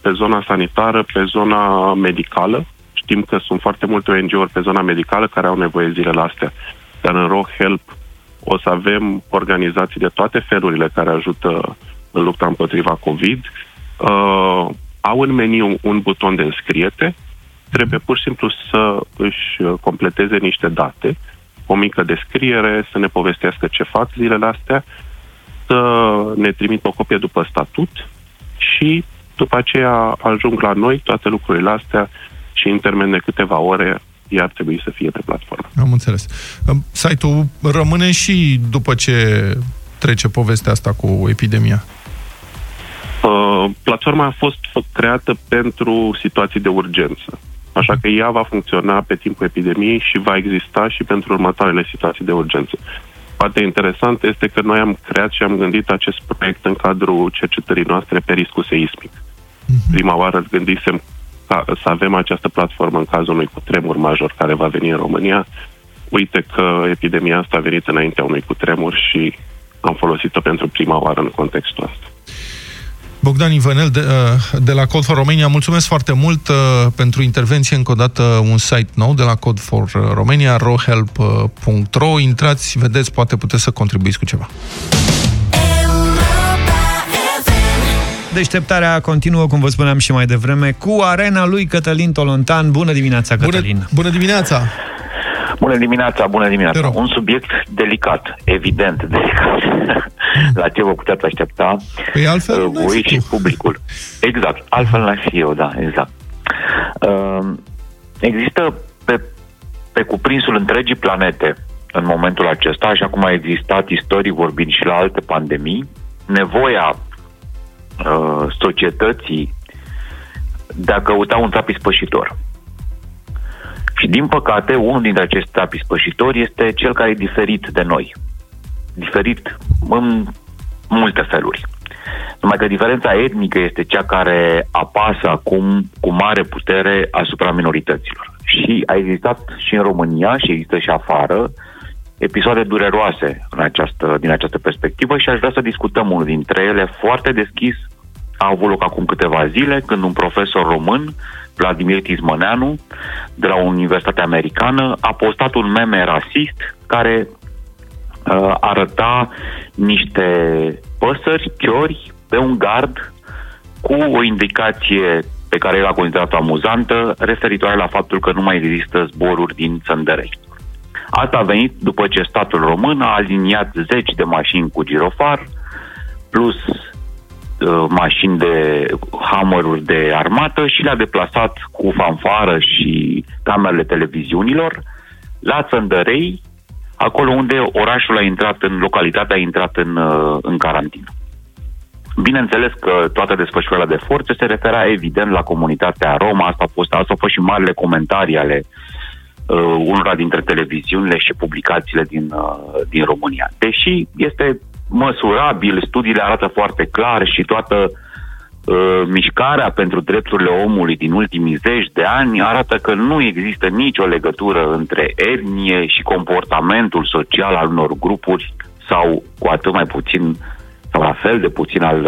pe zona sanitară, pe zona medicală. Știm că sunt foarte multe ONG-uri pe zona medicală care au nevoie zilele astea. Dar în RoHelp o să avem organizații de toate felurile care ajută în lupta împotriva COVID. Au în meniu un buton de înscriete, trebuie pur și simplu să își completeze niște date, o mică descriere, să ne povestească ce fac zilele astea, să ne trimit o copie după statut și după aceea ajung la noi toate lucrurile astea și în termen de câteva ore ea ar trebui să fie pe platformă. Am înțeles. Site-ul rămâne și după ce trece povestea asta cu epidemia? Platforma a fost creată pentru situații de urgență, așa că ea va funcționa pe timpul epidemiei și va exista și pentru următoarele situații de urgență. Partea interesantă este că noi am creat și am gândit acest proiect în cadrul cercetării noastre pe riscul seismic. Prima oară gândisem să avem această platformă în cazul unui cutremur major care va veni în România. Uite că epidemia asta a venit înaintea unui cutremur și am folosit-o pentru prima oară în contextul ăsta. Bogdan Ivanel de la Code for Romania, mulțumesc foarte mult pentru intervenție. Încă o dată un site nou de la Code for Romania, rohelp.ro. Intrați, vedeți, poate puteți să contribuiți cu ceva. Deșteptarea continuă, cum vă spuneam și mai devreme, cu arena lui Cătălin Tolontan. Bună dimineața, Cătălin! Bună dimineața! Bună dimineața, bună dimineața! Un subiect delicat, evident delicat. La ce vă puteți aștepta? Păi altfel voi și publicul. Exact, altfel n-aș fi eu, da, exact. Există pe cuprinsul întregii planete în momentul acesta, așa cum a existat istoric vorbind și la alte pandemii, nevoia societății de a căuta un țap ispășitor. Și din păcate, unul dintre acești țap ispășitori este cel care e diferit de noi. Diferit în multe feluri. Numai că diferența etnică este cea care apasă acum cu mare putere asupra minorităților. Și a existat și în România și există și afară episoade dureroase din această perspectivă și aș vrea să discutăm unul dintre ele foarte deschis. A avut loc acum câteva zile când un profesor român, Vladimir Tizmăneanu, de la o universitate americană, a postat un meme rasist care arăta niște păsări, ciori, pe un gard cu o indicație pe care el a considerat-o amuzantă referitoare la faptul că nu mai există zboruri din Țăndărei. Asta a venit după ce statul român a aliniat 10 de mașini cu girofar, plus mașini de hammeruri de armată și le-a deplasat cu fanfară și camerele televiziunilor la Țăndărei, acolo unde orașul a intrat în localitatea, a intrat în carantină. Bineînțeles că toată desfășurarea de forțe se referea evident la comunitatea Roma, asta a fost și marile comentarii ale unora dintre televiziunile și publicațiile din România. Deși este măsurabil, studiile arată foarte clar și toată mișcarea pentru drepturile omului din ultimii 10 de ani arată că nu există nicio legătură între etnie și comportamentul social al unor grupuri sau cu atât mai puțin sau la fel de puțin al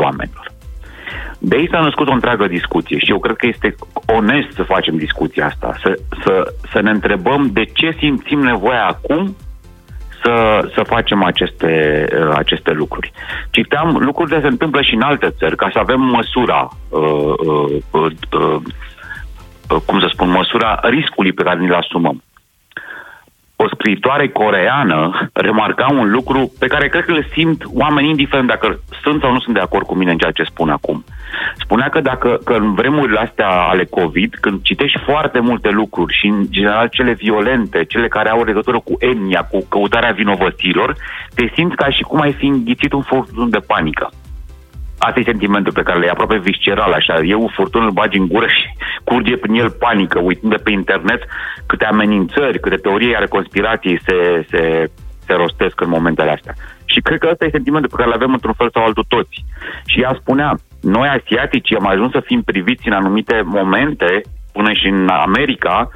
oamenilor. De aici s-a născut o întreagă discuție și eu cred că este onest să facem discuția asta, să ne întrebăm de ce simțim nevoia acum să facem aceste lucruri. Citeam, lucrurile se întâmplă și în alte țări, ca să avem măsura riscului pe care ni-l asumăm. O scriitoare coreeană remarca un lucru pe care cred că le simt oamenii, indiferent dacă sunt sau nu sunt de acord cu mine în ceea ce spun acum. Spunea că că în vremurile astea ale COVID, când citești foarte multe lucruri și în general cele violente, cele care au legătură cu etnia, cu căutarea vinovăților, te simți ca și cum ai fi înghițit un furtun de panică. Asta e sentimentul pe care le-ai, aproape visceral, așa. E un furtun, îl bagi în gură și curge prin el panică, uitând de pe internet câte amenințări, câte teorii ale conspirației se rostesc în momentele astea. Și cred că ăsta e sentimentul pe care le avem într-un fel sau altul toți. Și ea spunea, noi asiatici am ajuns să fim priviți în anumite momente, până și în America,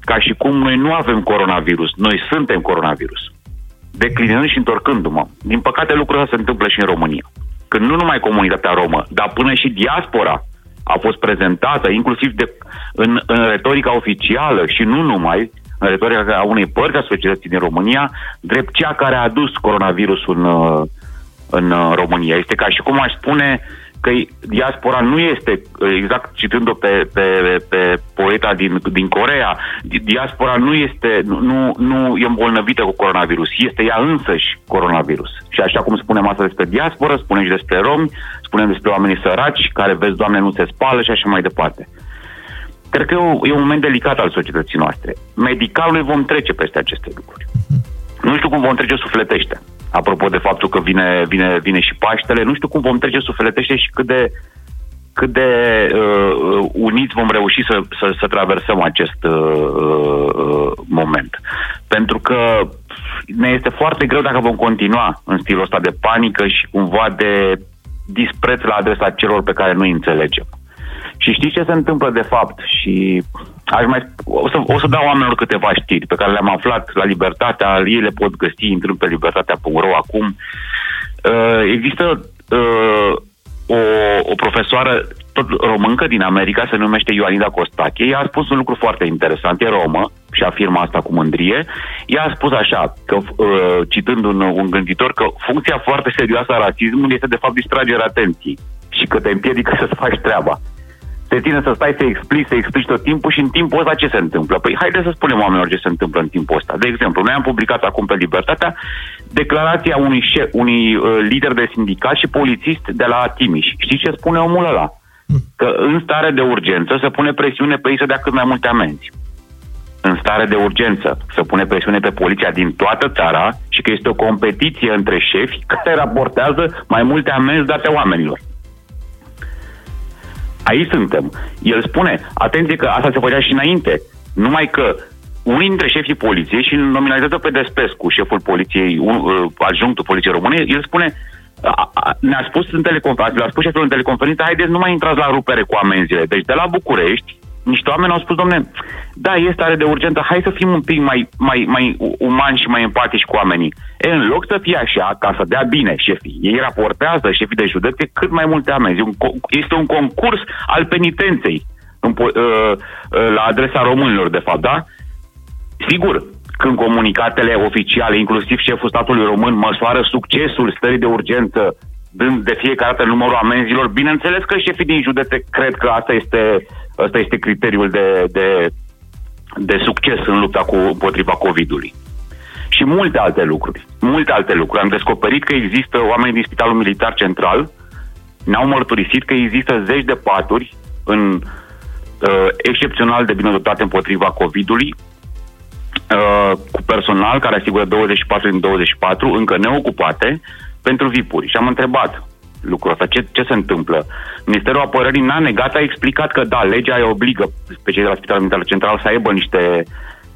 ca și cum noi nu avem coronavirus, noi suntem coronavirus. Declinând și întorcându-mă. Din păcate lucrurile se întâmplă și în România. Când nu numai comunitatea romă, dar până și diaspora a fost prezentată, inclusiv în retorica oficială și nu numai, în retorica unei părți a societății din România, drept cea care a adus coronavirusul în România. Este ca și cum aș spune că diaspora nu este, exact citând-o pe poeta din Coreea, diaspora nu e îmbolnăvită cu coronavirus, este ea însăși coronavirus. Și așa cum spunem asta despre diaspora, spunem și despre romi, spunem despre oamenii săraci, care, vezi, Doamne, nu se spală și așa mai departe. Cred că e un moment delicat al societății noastre. Medical noi vom trece peste aceste lucruri. Nu știu cum vom trece sufletește. Apropo de faptul că vine și Paștele, nu știu cum vom trece sufletește și cât de uniți vom reuși să traversăm acest moment. Pentru că ne este foarte greu dacă vom continua în stilul ăsta de panică și cumva de dispreț la adresa celor pe care nu-i înțelegem. Și știți ce se întâmplă de fapt? Și o să dau oamenilor câteva știri pe care le-am aflat la Libertatea, ei le pot găsi intrând pe libertatea.ro acum. Există o profesoară tot româncă din America, se numește Ioanida Costache, ea a spus un lucru foarte interesant, e romă și afirmă asta cu mândrie. Ea a spus așa, că, citând un gânditor, că funcția foarte serioasă a rasismului este de fapt distragerea atenției și că te împiedică să-ți faci treaba. Te ține să stai, să explici tot timpul și în timpul ăsta ce se întâmplă? Păi haideți să spunem oamenilor ce se întâmplă în timpul ăsta. De exemplu, noi am publicat acum pe Libertatea declarația unui lider de sindicat și polițist de la Timiș. Știți ce spune omul ăla? Că în stare de urgență se pune presiune pe ei să dea cât mai multe amenzi. În stare de urgență se pune presiune pe poliția din toată țara și că este o competiție între șefi care raportează mai multe amenzi date oamenilor. Aici suntem. El spune, atenție că asta se făcea și înainte, numai că unii dintre șefii poliției, și nominalizează pe Despescu, șeful poliției, adjunctul poliției române, el spune, ne-a spus în teleconferință, l-a spus șeful în teleconferință, haideți, nu mai intrați la rupere cu amenziile. Deci de la București, niște oameni au spus, domne, da, e stare de urgență, hai să fim un pic mai umani și mai empatici cu oamenii. În loc să fie așa, ca să dea bine șefii, ei raportează, șefii de județe, cât mai multe amenzi. Este un concurs al penitenței la adresa românilor, de fapt, da? Sigur, când comunicatele oficiale, inclusiv șeful statului român, măsoară succesul stării de urgență, dând de fiecare dată numărul amenzilor, bineînțeles că șefii din județe cred că asta este criteriul de succes în lupta împotriva COVID-ului. Și multe alte lucruri. Multe alte lucruri. Am descoperit că există oameni din Spitalul Militar Central, ne-au mărturisit că există zeci de paturi excepțional de bine dotate împotriva COVID-ului, cu personal care asigură 24 din 24, încă neocupate, pentru VIP-uri. Și am întrebat lucrul ăsta, ce se întâmplă? Ministerul Apărării n-a negat, a explicat că da, legea îi obligă pe cei de la Spitalul Militar Central să aibă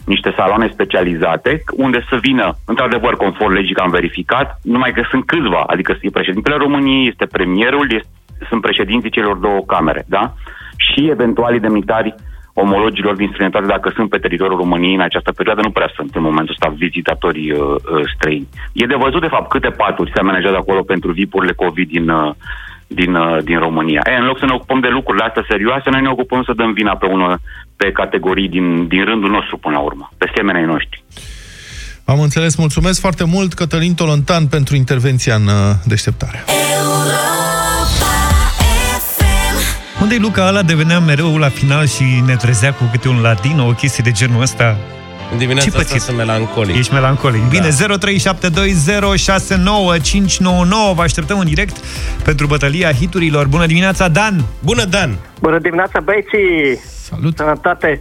niște saloane specializate, unde să vină, într-adevăr, conform legii, că am verificat, numai că sunt câțiva, adică e președintele României, este premierul, sunt președinții celor două camere, da? Și eventualii demnitari omologilor din străinătate, dacă sunt pe teritoriul României în această perioadă, nu prea sunt în momentul ăsta vizitatorii străini. E de văzut, de fapt, câte paturi se manejează acolo pentru VIP-urile COVID din România. În loc să ne ocupăm de lucrurile astea serioase, noi ne ocupăm să dăm vina pe categorii din rândul nostru, până la urmă, pe semenii noștri. Am înțeles. Mulțumesc foarte mult, Cătălin Tolontan, pentru intervenția în Deșteptarea. Unde-i Luca? Ăla devenea mereu la final și ne trezea cu câte un latin, o chestie de genul ăsta. În dimineața asta sunt melancolic. Ești melancolic. Bine, da. 0372069599. Vă așteptăm în direct pentru bătălia hiturilor. Bună dimineața, Dan! Bună, Dan! Bună dimineața, băieții! Salut! Sănătate!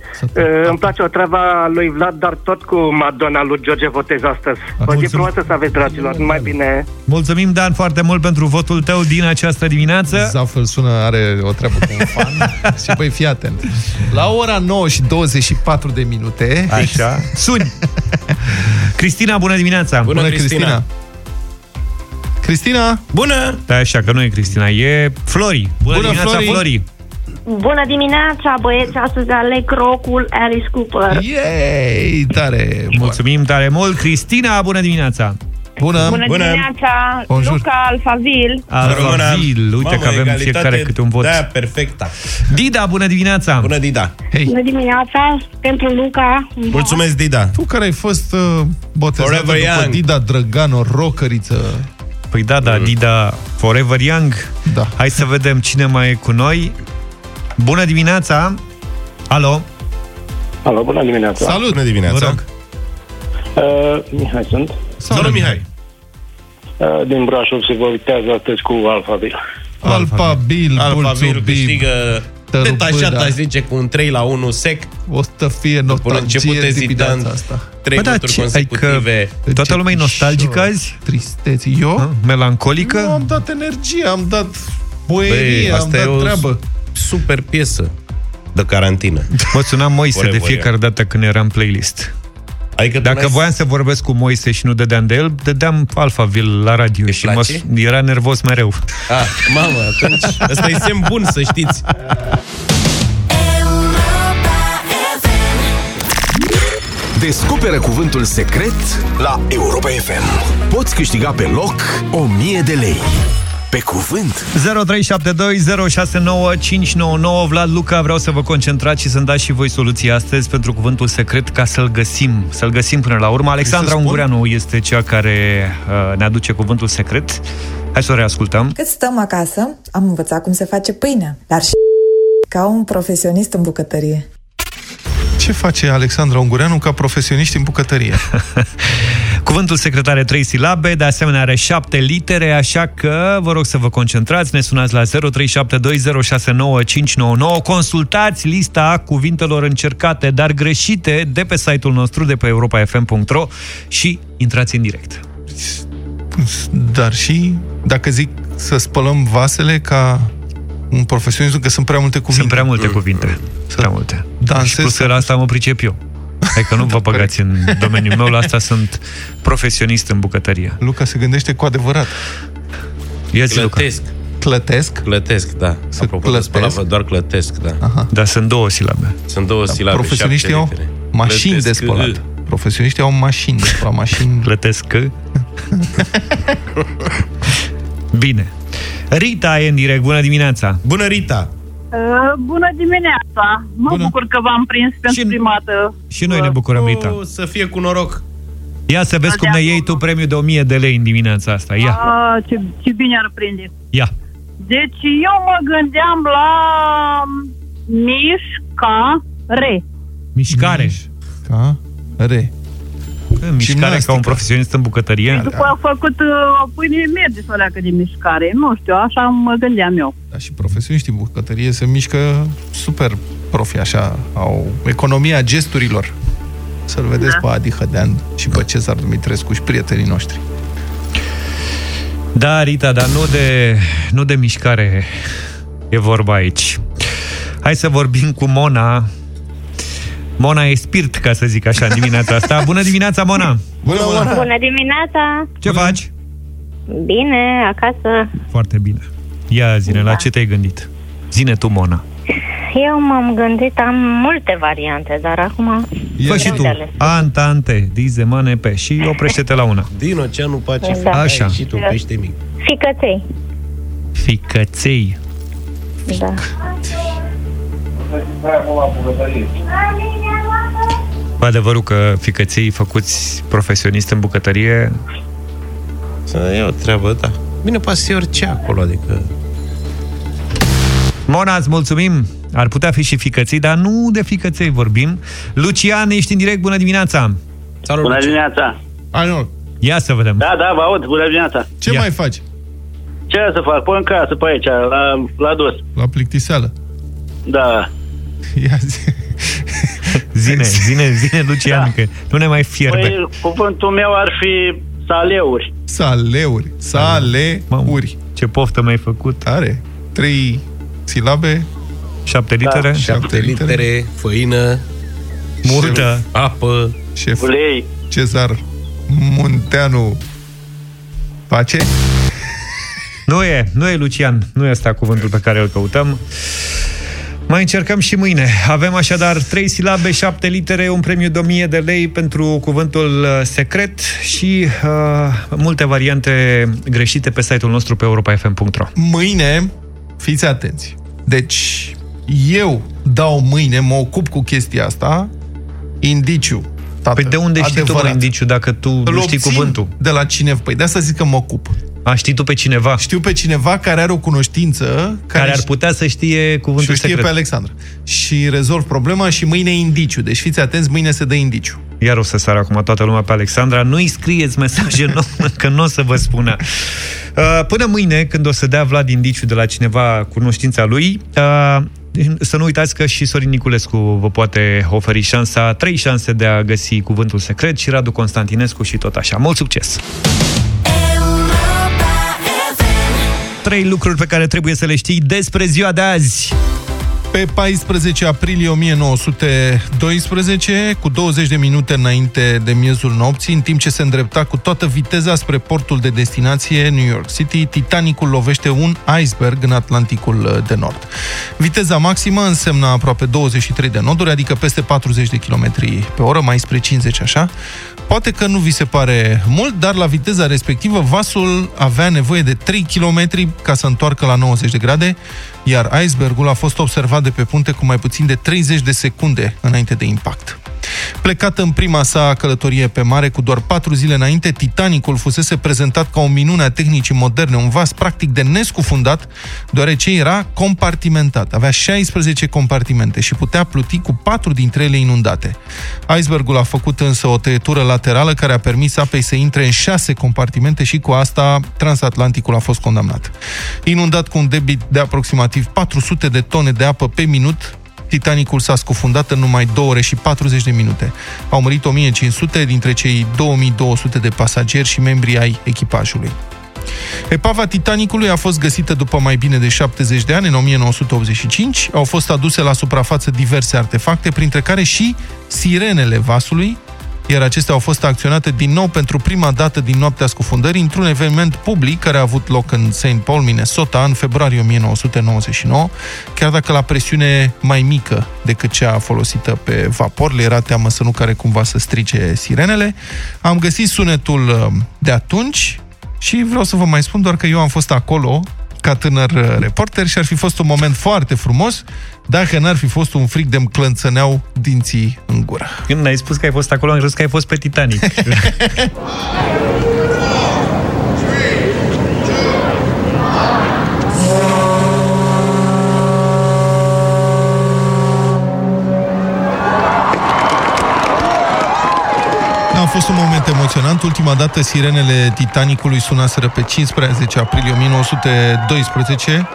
Îmi place o treabă lui Vlad, dar tot cu Madonna lui George votez astăzi. Vă zi frumoasă să aveți, dragilor, numai bine! Mulțumim, Dan, foarte mult pentru votul tău din această dimineață. Zafăl sună, are o treabă cu un fan. Și băi, fii atent. La ora 9:24, așa, suni! Cristina, bună dimineața! Bună, Cristina! Cristina! Bună! Da, așa, că nu e Cristina, e Flori. Bună dimineața, Flori! Bună dimineața, băieți! Astăzi aleg rock-ul Alice Cooper. Yay! Tare! Mulțumim tare mult! Cristina, bună dimineața! Bună! Bună dimineața! Bonjour. Luca, Alfavil! Alfavil! Uite, mamă, că avem fiecare câte un vot. Da, perfectă! Dida, bună dimineața! Bună, Dida! Hey. Bună dimineața! Pentru Luca! Mulțumesc, Dida! Tu care ai fost botezată Forever după Young. Dida Drăgan, o rockeriță. Păi da, da, Dida Forever Young. Da. Hai să vedem cine mai e cu noi. Bună dimineața! Alo! Alo, bună dimineața! Salut! Bună dimineața! Mihai sunt. Salut, Mihai! Din Brașov se voptează astăzi cu Alfabil. Alfabil câștigă detașat, aș zice, cu un 3-1 sec. O să fie nostalgie evident asta. 3 voturi consecutive. Toată lumea e nostalgică azi? Tristețe. Eu? Melancolică? Nu, am dat energie, am dat boierie, am dat treabă. Super piesă de carantină. Mă suna Moise de fiecare dată când eram playlist. Adică dacă voiam să vorbesc cu Moise și nu dădeam de el, dădeam Alphaville la radio. Își și era nervos mereu. Mamă, atunci ăsta e semn bun, să știți. Descoperă cuvântul secret la Europa FM. Poți câștiga pe loc 1000 de lei. Pe cuvânt. 0372069599. Vlad, Luca, vreau să vă concentrați și să-mi dați și voi soluții astăzi pentru cuvântul secret, ca să-l găsim. Să-l găsim până la urmă. Alexandra Ungureanu este cea care ne aduce cuvântul secret. Hai să o reascultăm. Cât stăm acasă, am învățat cum se face pâine, dar și ca un profesionist în bucătărie. Ce face Alexandra Ungureanu ca profesioniști în bucătărie? Cuvântul secret are 3 silabe, de asemenea are 7 litere, așa că vă rog să vă concentrați, ne sunați la 0372069599, consultați lista cuvintelor încercate, dar greșite, de pe site-ul nostru, de pe europafm.ro și intrați în direct. Dar și dacă zic să spălăm vasele ca un profesionist, că sunt prea multe cuvinte. Sunt prea multe cuvinte. Prea multe. Și plus că la asta mă pricep eu. Hai că nu vă băgați în domeniul meu, la asta sunt profesionist în bucătărie. Luca se gândește cu adevărat. Ia-ți, clătesc. Luca. Clătesc? Clătesc, da. Apropo, clătesc? Doar clătesc, da. Aha. Dar sunt două silabe. Sunt două silabe. Profesioniștii au mașini clătesc de spălat. Profesioniștii au mașini de spălat. Mașini... Clătesc? Bine. Rita e în direct. Bună dimineața! Bună, Rita! Bună dimineața! Mă bucur că v-am prins pentru prima dată. Și noi ne bucurăm, Rita. Să fie cu noroc! Ia să vezi cum ne iei tu premiul de 1000 de lei în dimineața asta. Ia. Ce bine ar prinde! Ia! Deci eu mă gândeam la mișcare. Mișcare? Mișcare. Mișcare ca un profesionist în bucătărie. Și după a făcut o pâine, merge să o leacă de mișcare. Nu știu, așa mă gândeam eu. Dar și profesioniștii în bucătărie se mișcă super profi, așa. Au economia gesturilor. Să-l vedeți pe Adi Hădean și pe Cezar Dumitrescu și prietenii noștri. Da, Rita, dar nu de mișcare e vorba aici. Hai să vorbim cu Mona. Mona e spirit, ca să zic așa, dimineața asta. Bună dimineața, Mona! Bună! Bună dimineața! Ce faci? Bine, acasă. Foarte bine. Ia zine, la ce te-ai gândit? Zine tu, Mona. Eu m-am gândit, am multe variante, dar acum... Fă și tu. Antante, dizemane pe și oprește-te la una. Din oceanul pace. Exact. Așa. Și tu, pește mic. Ficăței. Ficăței. Da. Cu adevărul că ficăței făcuți profesioniști în bucătărie e o treabă, da. Bine, poate orice acolo, adică... Mona, îți mulțumim! Ar putea fi și ficăței, dar nu de ficăței vorbim. Lucian, ești în direct, bună dimineața! Salut, bună dimineața! Alo! Ia să vedem! Da, da, vă aud, bună dimineața! Ce mai faci? Ce să fac? Păi în casă, pe aici, la dos. La plictiseală. Da. Zine, Lucian, că nu ne mai fierbe. Păi, cuvântul meu ar fi saleuri. Saleuri. Ce poftă mi-ai făcut. Are 3 silabe, 7 litere. 7 litere, făină, multă, apă, șef, ulei. Cezar Munteanu Pace. Nu e Lucian, nu e asta cuvântul pe care îl căutăm. Mai încercăm și mâine. Avem așadar 3 silabe, 7 litere, un premiu de 1000 de lei pentru cuvântul secret și multe variante greșite pe site-ul nostru pe europafm.ro. Mâine, fiți atenți. Deci, eu dau mâine, mă ocup cu chestia asta, indiciu. Tată, păi de unde știi tu, mă, indiciu, dacă tu nu știi cuvântul? De la cineva. Păi de asta zic că mă ocup. A, știi tu pe cineva. Știu pe cineva care are o cunoștință care ar putea să știe cuvântul secret. Și știe pe Alexandra. Și rezolv problema și mâine indiciu. Deci fiți atenți, mâine se dă indiciu. Iar o să sară acum toată lumea pe Alexandra. Nu-i scrieți mesaje, că nu o să vă spună. Până mâine, când o să dea Vlad indiciu de la cineva cunoștința lui, să nu uitați că și Sorin Niculescu vă poate oferi 3 șanse de a găsi cuvântul secret și Radu Constantinescu și tot așa. Mult succes! 3 lucruri pe care trebuie să le știi despre ziua de azi. Pe 14 aprilie 1912, cu 20 de minute înainte de miezul nopții, în timp ce se îndrepta cu toată viteza spre portul de destinație New York City, Titanicul lovește un iceberg în Atlanticul de Nord. Viteza maximă însemna aproape 23 de noduri, adică peste 40 de km pe oră, mai spre 50 așa. Poate că nu vi se pare mult, dar la viteza respectivă vasul avea nevoie de 3 km ca să întoarcă la 90 de grade, iar icebergul a fost observat de pe punte cu mai puțin de 30 de secunde înainte de impact. Plecat în prima sa călătorie pe mare cu doar 4 zile înainte, Titanicul fusese prezentat ca o minune a tehnicii moderne, un vas practic de nescufundat, deoarece era compartimentat. Avea 16 compartimente și putea pluti cu 4 dintre ele inundate. Icebergul a făcut însă o tăietură laterală care a permis apei să intre în 6 compartimente și cu asta transatlanticul a fost condamnat. Inundat cu un debit de aproximativ 400 de tone de apă pe minut, Titanicul s-a scufundat în numai 2 ore și 40 de minute. Au murit 1500 dintre cei 2200 de pasageri și membri ai echipajului. Epava Titanicului a fost găsită după mai bine de 70 de ani, în 1985. Au fost aduse la suprafață diverse artefacte, printre care și sirenele vasului, iar acestea au fost acționate din nou pentru prima dată din noaptea scufundării într-un eveniment public care a avut loc în St. Paul, Minnesota, în februarie 1999, chiar dacă la presiune mai mică decât cea folosită pe vapor, le era teamă să nu care cumva să strice sirenele. Am găsit sunetul de atunci și vreau să vă mai spun doar că eu am fost acolo ca tânăr reporter și ar fi fost un moment foarte frumos dacă n-ar fi fost un frig de-mi clănțăneau dinții în gură. Când n-ai spus că ai fost acolo, am crezut că ai fost pe Titanic. A fost un moment emoționant. Ultima dată sirenele Titanicului sunaseră pe 15 aprilie 1912,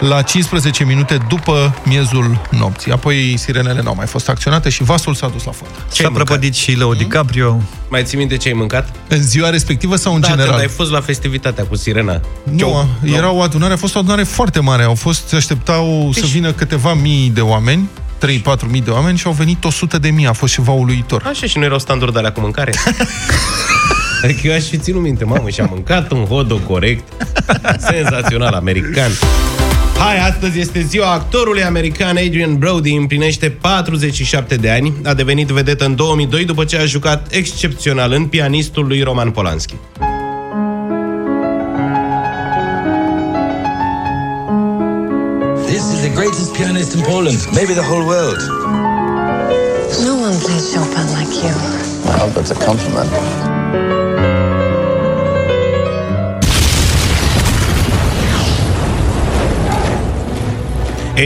la 15 minute după miezul nopții. Apoi sirenele n-au mai fost acționate și vasul s-a dus la fund. S-a prăpădit și Leo DiCaprio. Mai ții minte ce ai mâncat? În ziua respectivă sau în general? Când ai fost la festivitatea cu sirena. Nu, era o adunare, a fost o adunare foarte mare. Se așteptau să vină câteva mii de oameni. 3-4 mii de oameni și au venit 100.000. A fost ceva uluitor. Așa, și nu erau standuri de alea cu mâncare? Adică eu aș fi ținut minte, mamă, și-am mâncat un hot dog corect. Senzațional, american. Hai, astăzi este ziua actorului american. Adrien Brody împlinește 47 de ani. A devenit vedetă în 2002 după ce a jucat excepțional în Pianistul lui Roman Polanski. The greatest pianist in Poland, maybe the whole world. No one plays Chopin like you. Well, that's a compliment.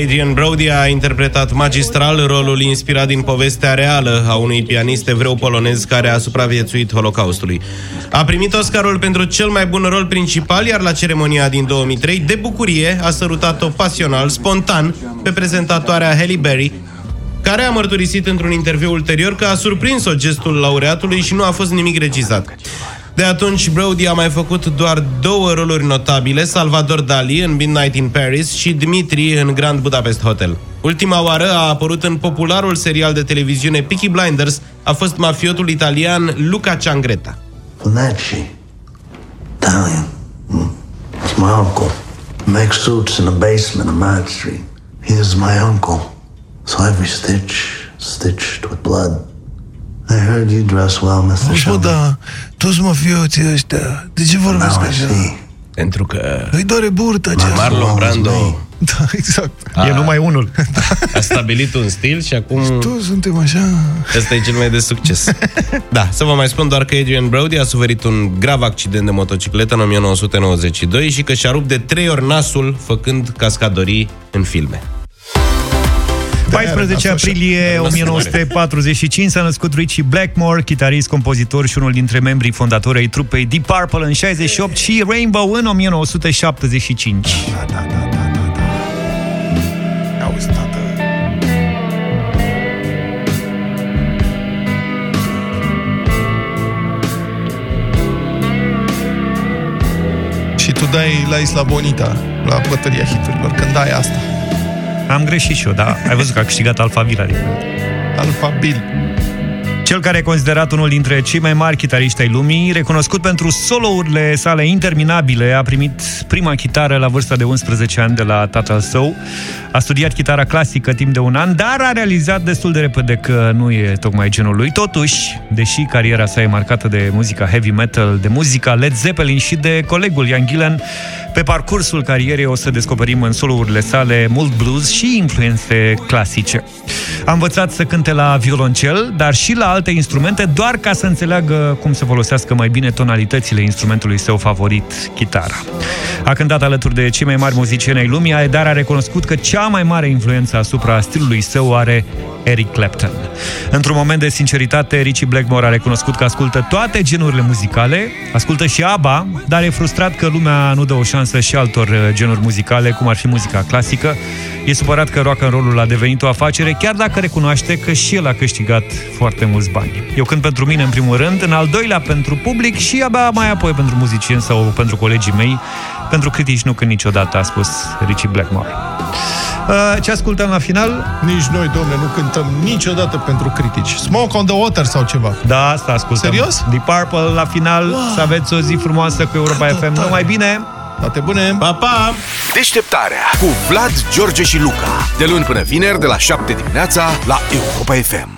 Adrien Brody a interpretat magistral rolul inspirat din povestea reală a unui pianist evreu polonez care a supraviețuit Holocaustului. A primit Oscarul pentru cel mai bun rol principal, iar la ceremonia din 2003, de bucurie, a sărutat-o pasional, spontan, pe prezentatoarea Halle Berry, care a mărturisit într-un interviu ulterior că a surprins-o gestul laureatului și nu a fost nimic regizat. De atunci, Brody a mai făcut doar 2 roluri notabile, Salvador Dali în Midnight in Paris și Dmitri în Grand Budapest Hotel. Ultima oară a apărut în popularul serial de televiziune Peaky Blinders, a fost mafiotul italian Luca Ciangreta. Nazi, Italian, it's my uncle. Makes suits in the basement of my street. He is my uncle, so every stitch stitched with blood. I heard you dress well, Mr. Shelby. Da, toți mafioții ăștia, de ce vorbesc așa? Pentru că... Îi doare burta aceasta. Marlon Brando. Da, exact. E numai unul. A stabilit un stil și acum... Toți suntem așa... Ăsta e cel mai de succes. Da, să vă mai spun doar că Adrien Brody a suferit un grav accident de motocicletă în 1992 și că și-a rupt de 3 ori nasul făcând cascadorii în filme. 14 aprilie 1945 s-a născut Ritchie Blackmore, chitarist, compozitor și unul dintre membrii fondatori ai trupei Deep Purple în 1968 și Rainbow în 1975. Și tu dai la Isla Bonita, la bătăria hiturilor, când dai asta. Am greșit și eu, dar ai văzut că a câștigat Alphaville, adică. Alphaville. Cel care e considerat unul dintre cei mai mari chitariști ai lumii, recunoscut pentru solourile sale interminabile, a primit prima chitară la vârsta de 11 ani de la tatăl său, a studiat chitara clasică timp de un an, dar a realizat destul de repede că nu e tocmai genul lui. Totuși, deși cariera sa e marcată de muzica heavy metal, de muzica Led Zeppelin și de colegul Ian Gillan, pe parcursul carierei o să descoperim în solourile sale mult blues și influențe clasice. A învățat să cânte la violoncel, dar și la alte instrumente, doar ca să înțeleagă cum să folosească mai bine tonalitățile instrumentului său favorit, chitara. A cântat alături de cei mai mari muzicieni ai lumii, dar a recunoscut că cea mai mare influență asupra stilului său are Eric Clapton. Într-un moment de sinceritate, Ritchie Blackmore a recunoscut că ascultă toate genurile muzicale, ascultă și ABBA, dar e frustrat că lumea nu dă o șansă și altor genuri muzicale, cum ar fi muzica clasică. E supărat că rock and roll-ul a devenit o afacere, chiar dacă recunoaște că și el a câștigat foarte mulți bani. Eu cânt pentru mine, în primul rând, în al doilea pentru public și abia mai apoi pentru muzicieni sau pentru colegii mei. Pentru critici nu cânt niciodată, a spus Ritchie Blackmore. Ce ascultăm la final? Nici noi, domne, nu cântăm niciodată pentru critici. Smoke on the Water sau ceva. Da, asta ascultăm. Serios? Deep Purple la final. Wow. Să aveți o zi frumoasă cu Europa FM. Numai bine! Toate bune! Pa, pa! Deșteptarea cu Vlad, George și Luca. De luni până vineri, de la 7 dimineața, la Europa FM.